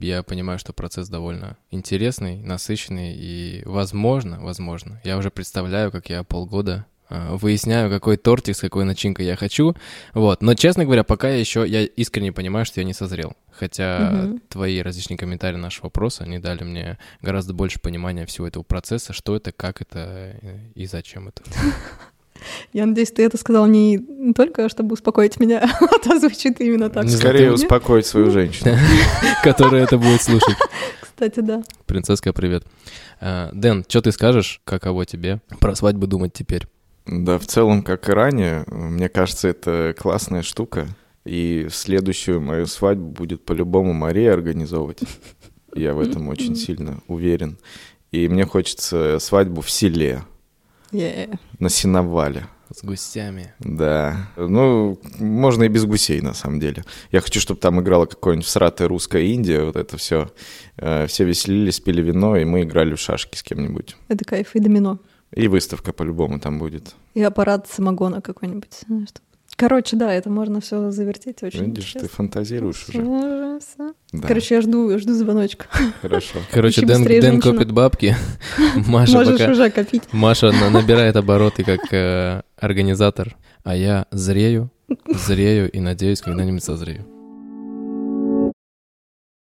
Я понимаю, что процесс довольно интересный, насыщенный, и возможно, я уже представляю, как я полгода... выясняю, какой тортик с какой начинкой я хочу, вот. Но, честно говоря, пока я искренне понимаю, что я не созрел. Хотя твои различные комментарии на наш вопрос, они дали мне гораздо больше понимания всего этого процесса, что это, как это и зачем это. Я надеюсь, ты это сказал не только, чтобы успокоить меня, а то звучит именно так. Скорее успокоить свою женщину, которая это будет слушать. Кстати, да. Принцесска, привет. Дэн, что ты скажешь, каково тебе про свадьбу думать теперь? Да, в целом, как и ранее, мне кажется, это классная штука. И следующую мою свадьбу будет по-любому Мария организовывать. Я в этом очень сильно уверен. И мне хочется свадьбу в селе. Yeah. На сеновале. С гусями. Да. Ну, можно и без гусей, на самом деле. Я хочу, чтобы там играла какое-нибудь всратое русское Индия, вот это все. Все веселились, пили вино, и мы играли в шашки с кем-нибудь. Это кайф, и домино. И выставка по-любому там будет. И аппарат самогона какой-нибудь. Короче, да, это можно все завертеть очень. Видишь, честно. Ты фантазируешь уже. Да. Короче, я жду звоночка. Хорошо. Короче, Дэн копит бабки. Можешь уже копить. Маша набирает обороты как организатор, а я зрею и надеюсь, когда-нибудь созрею.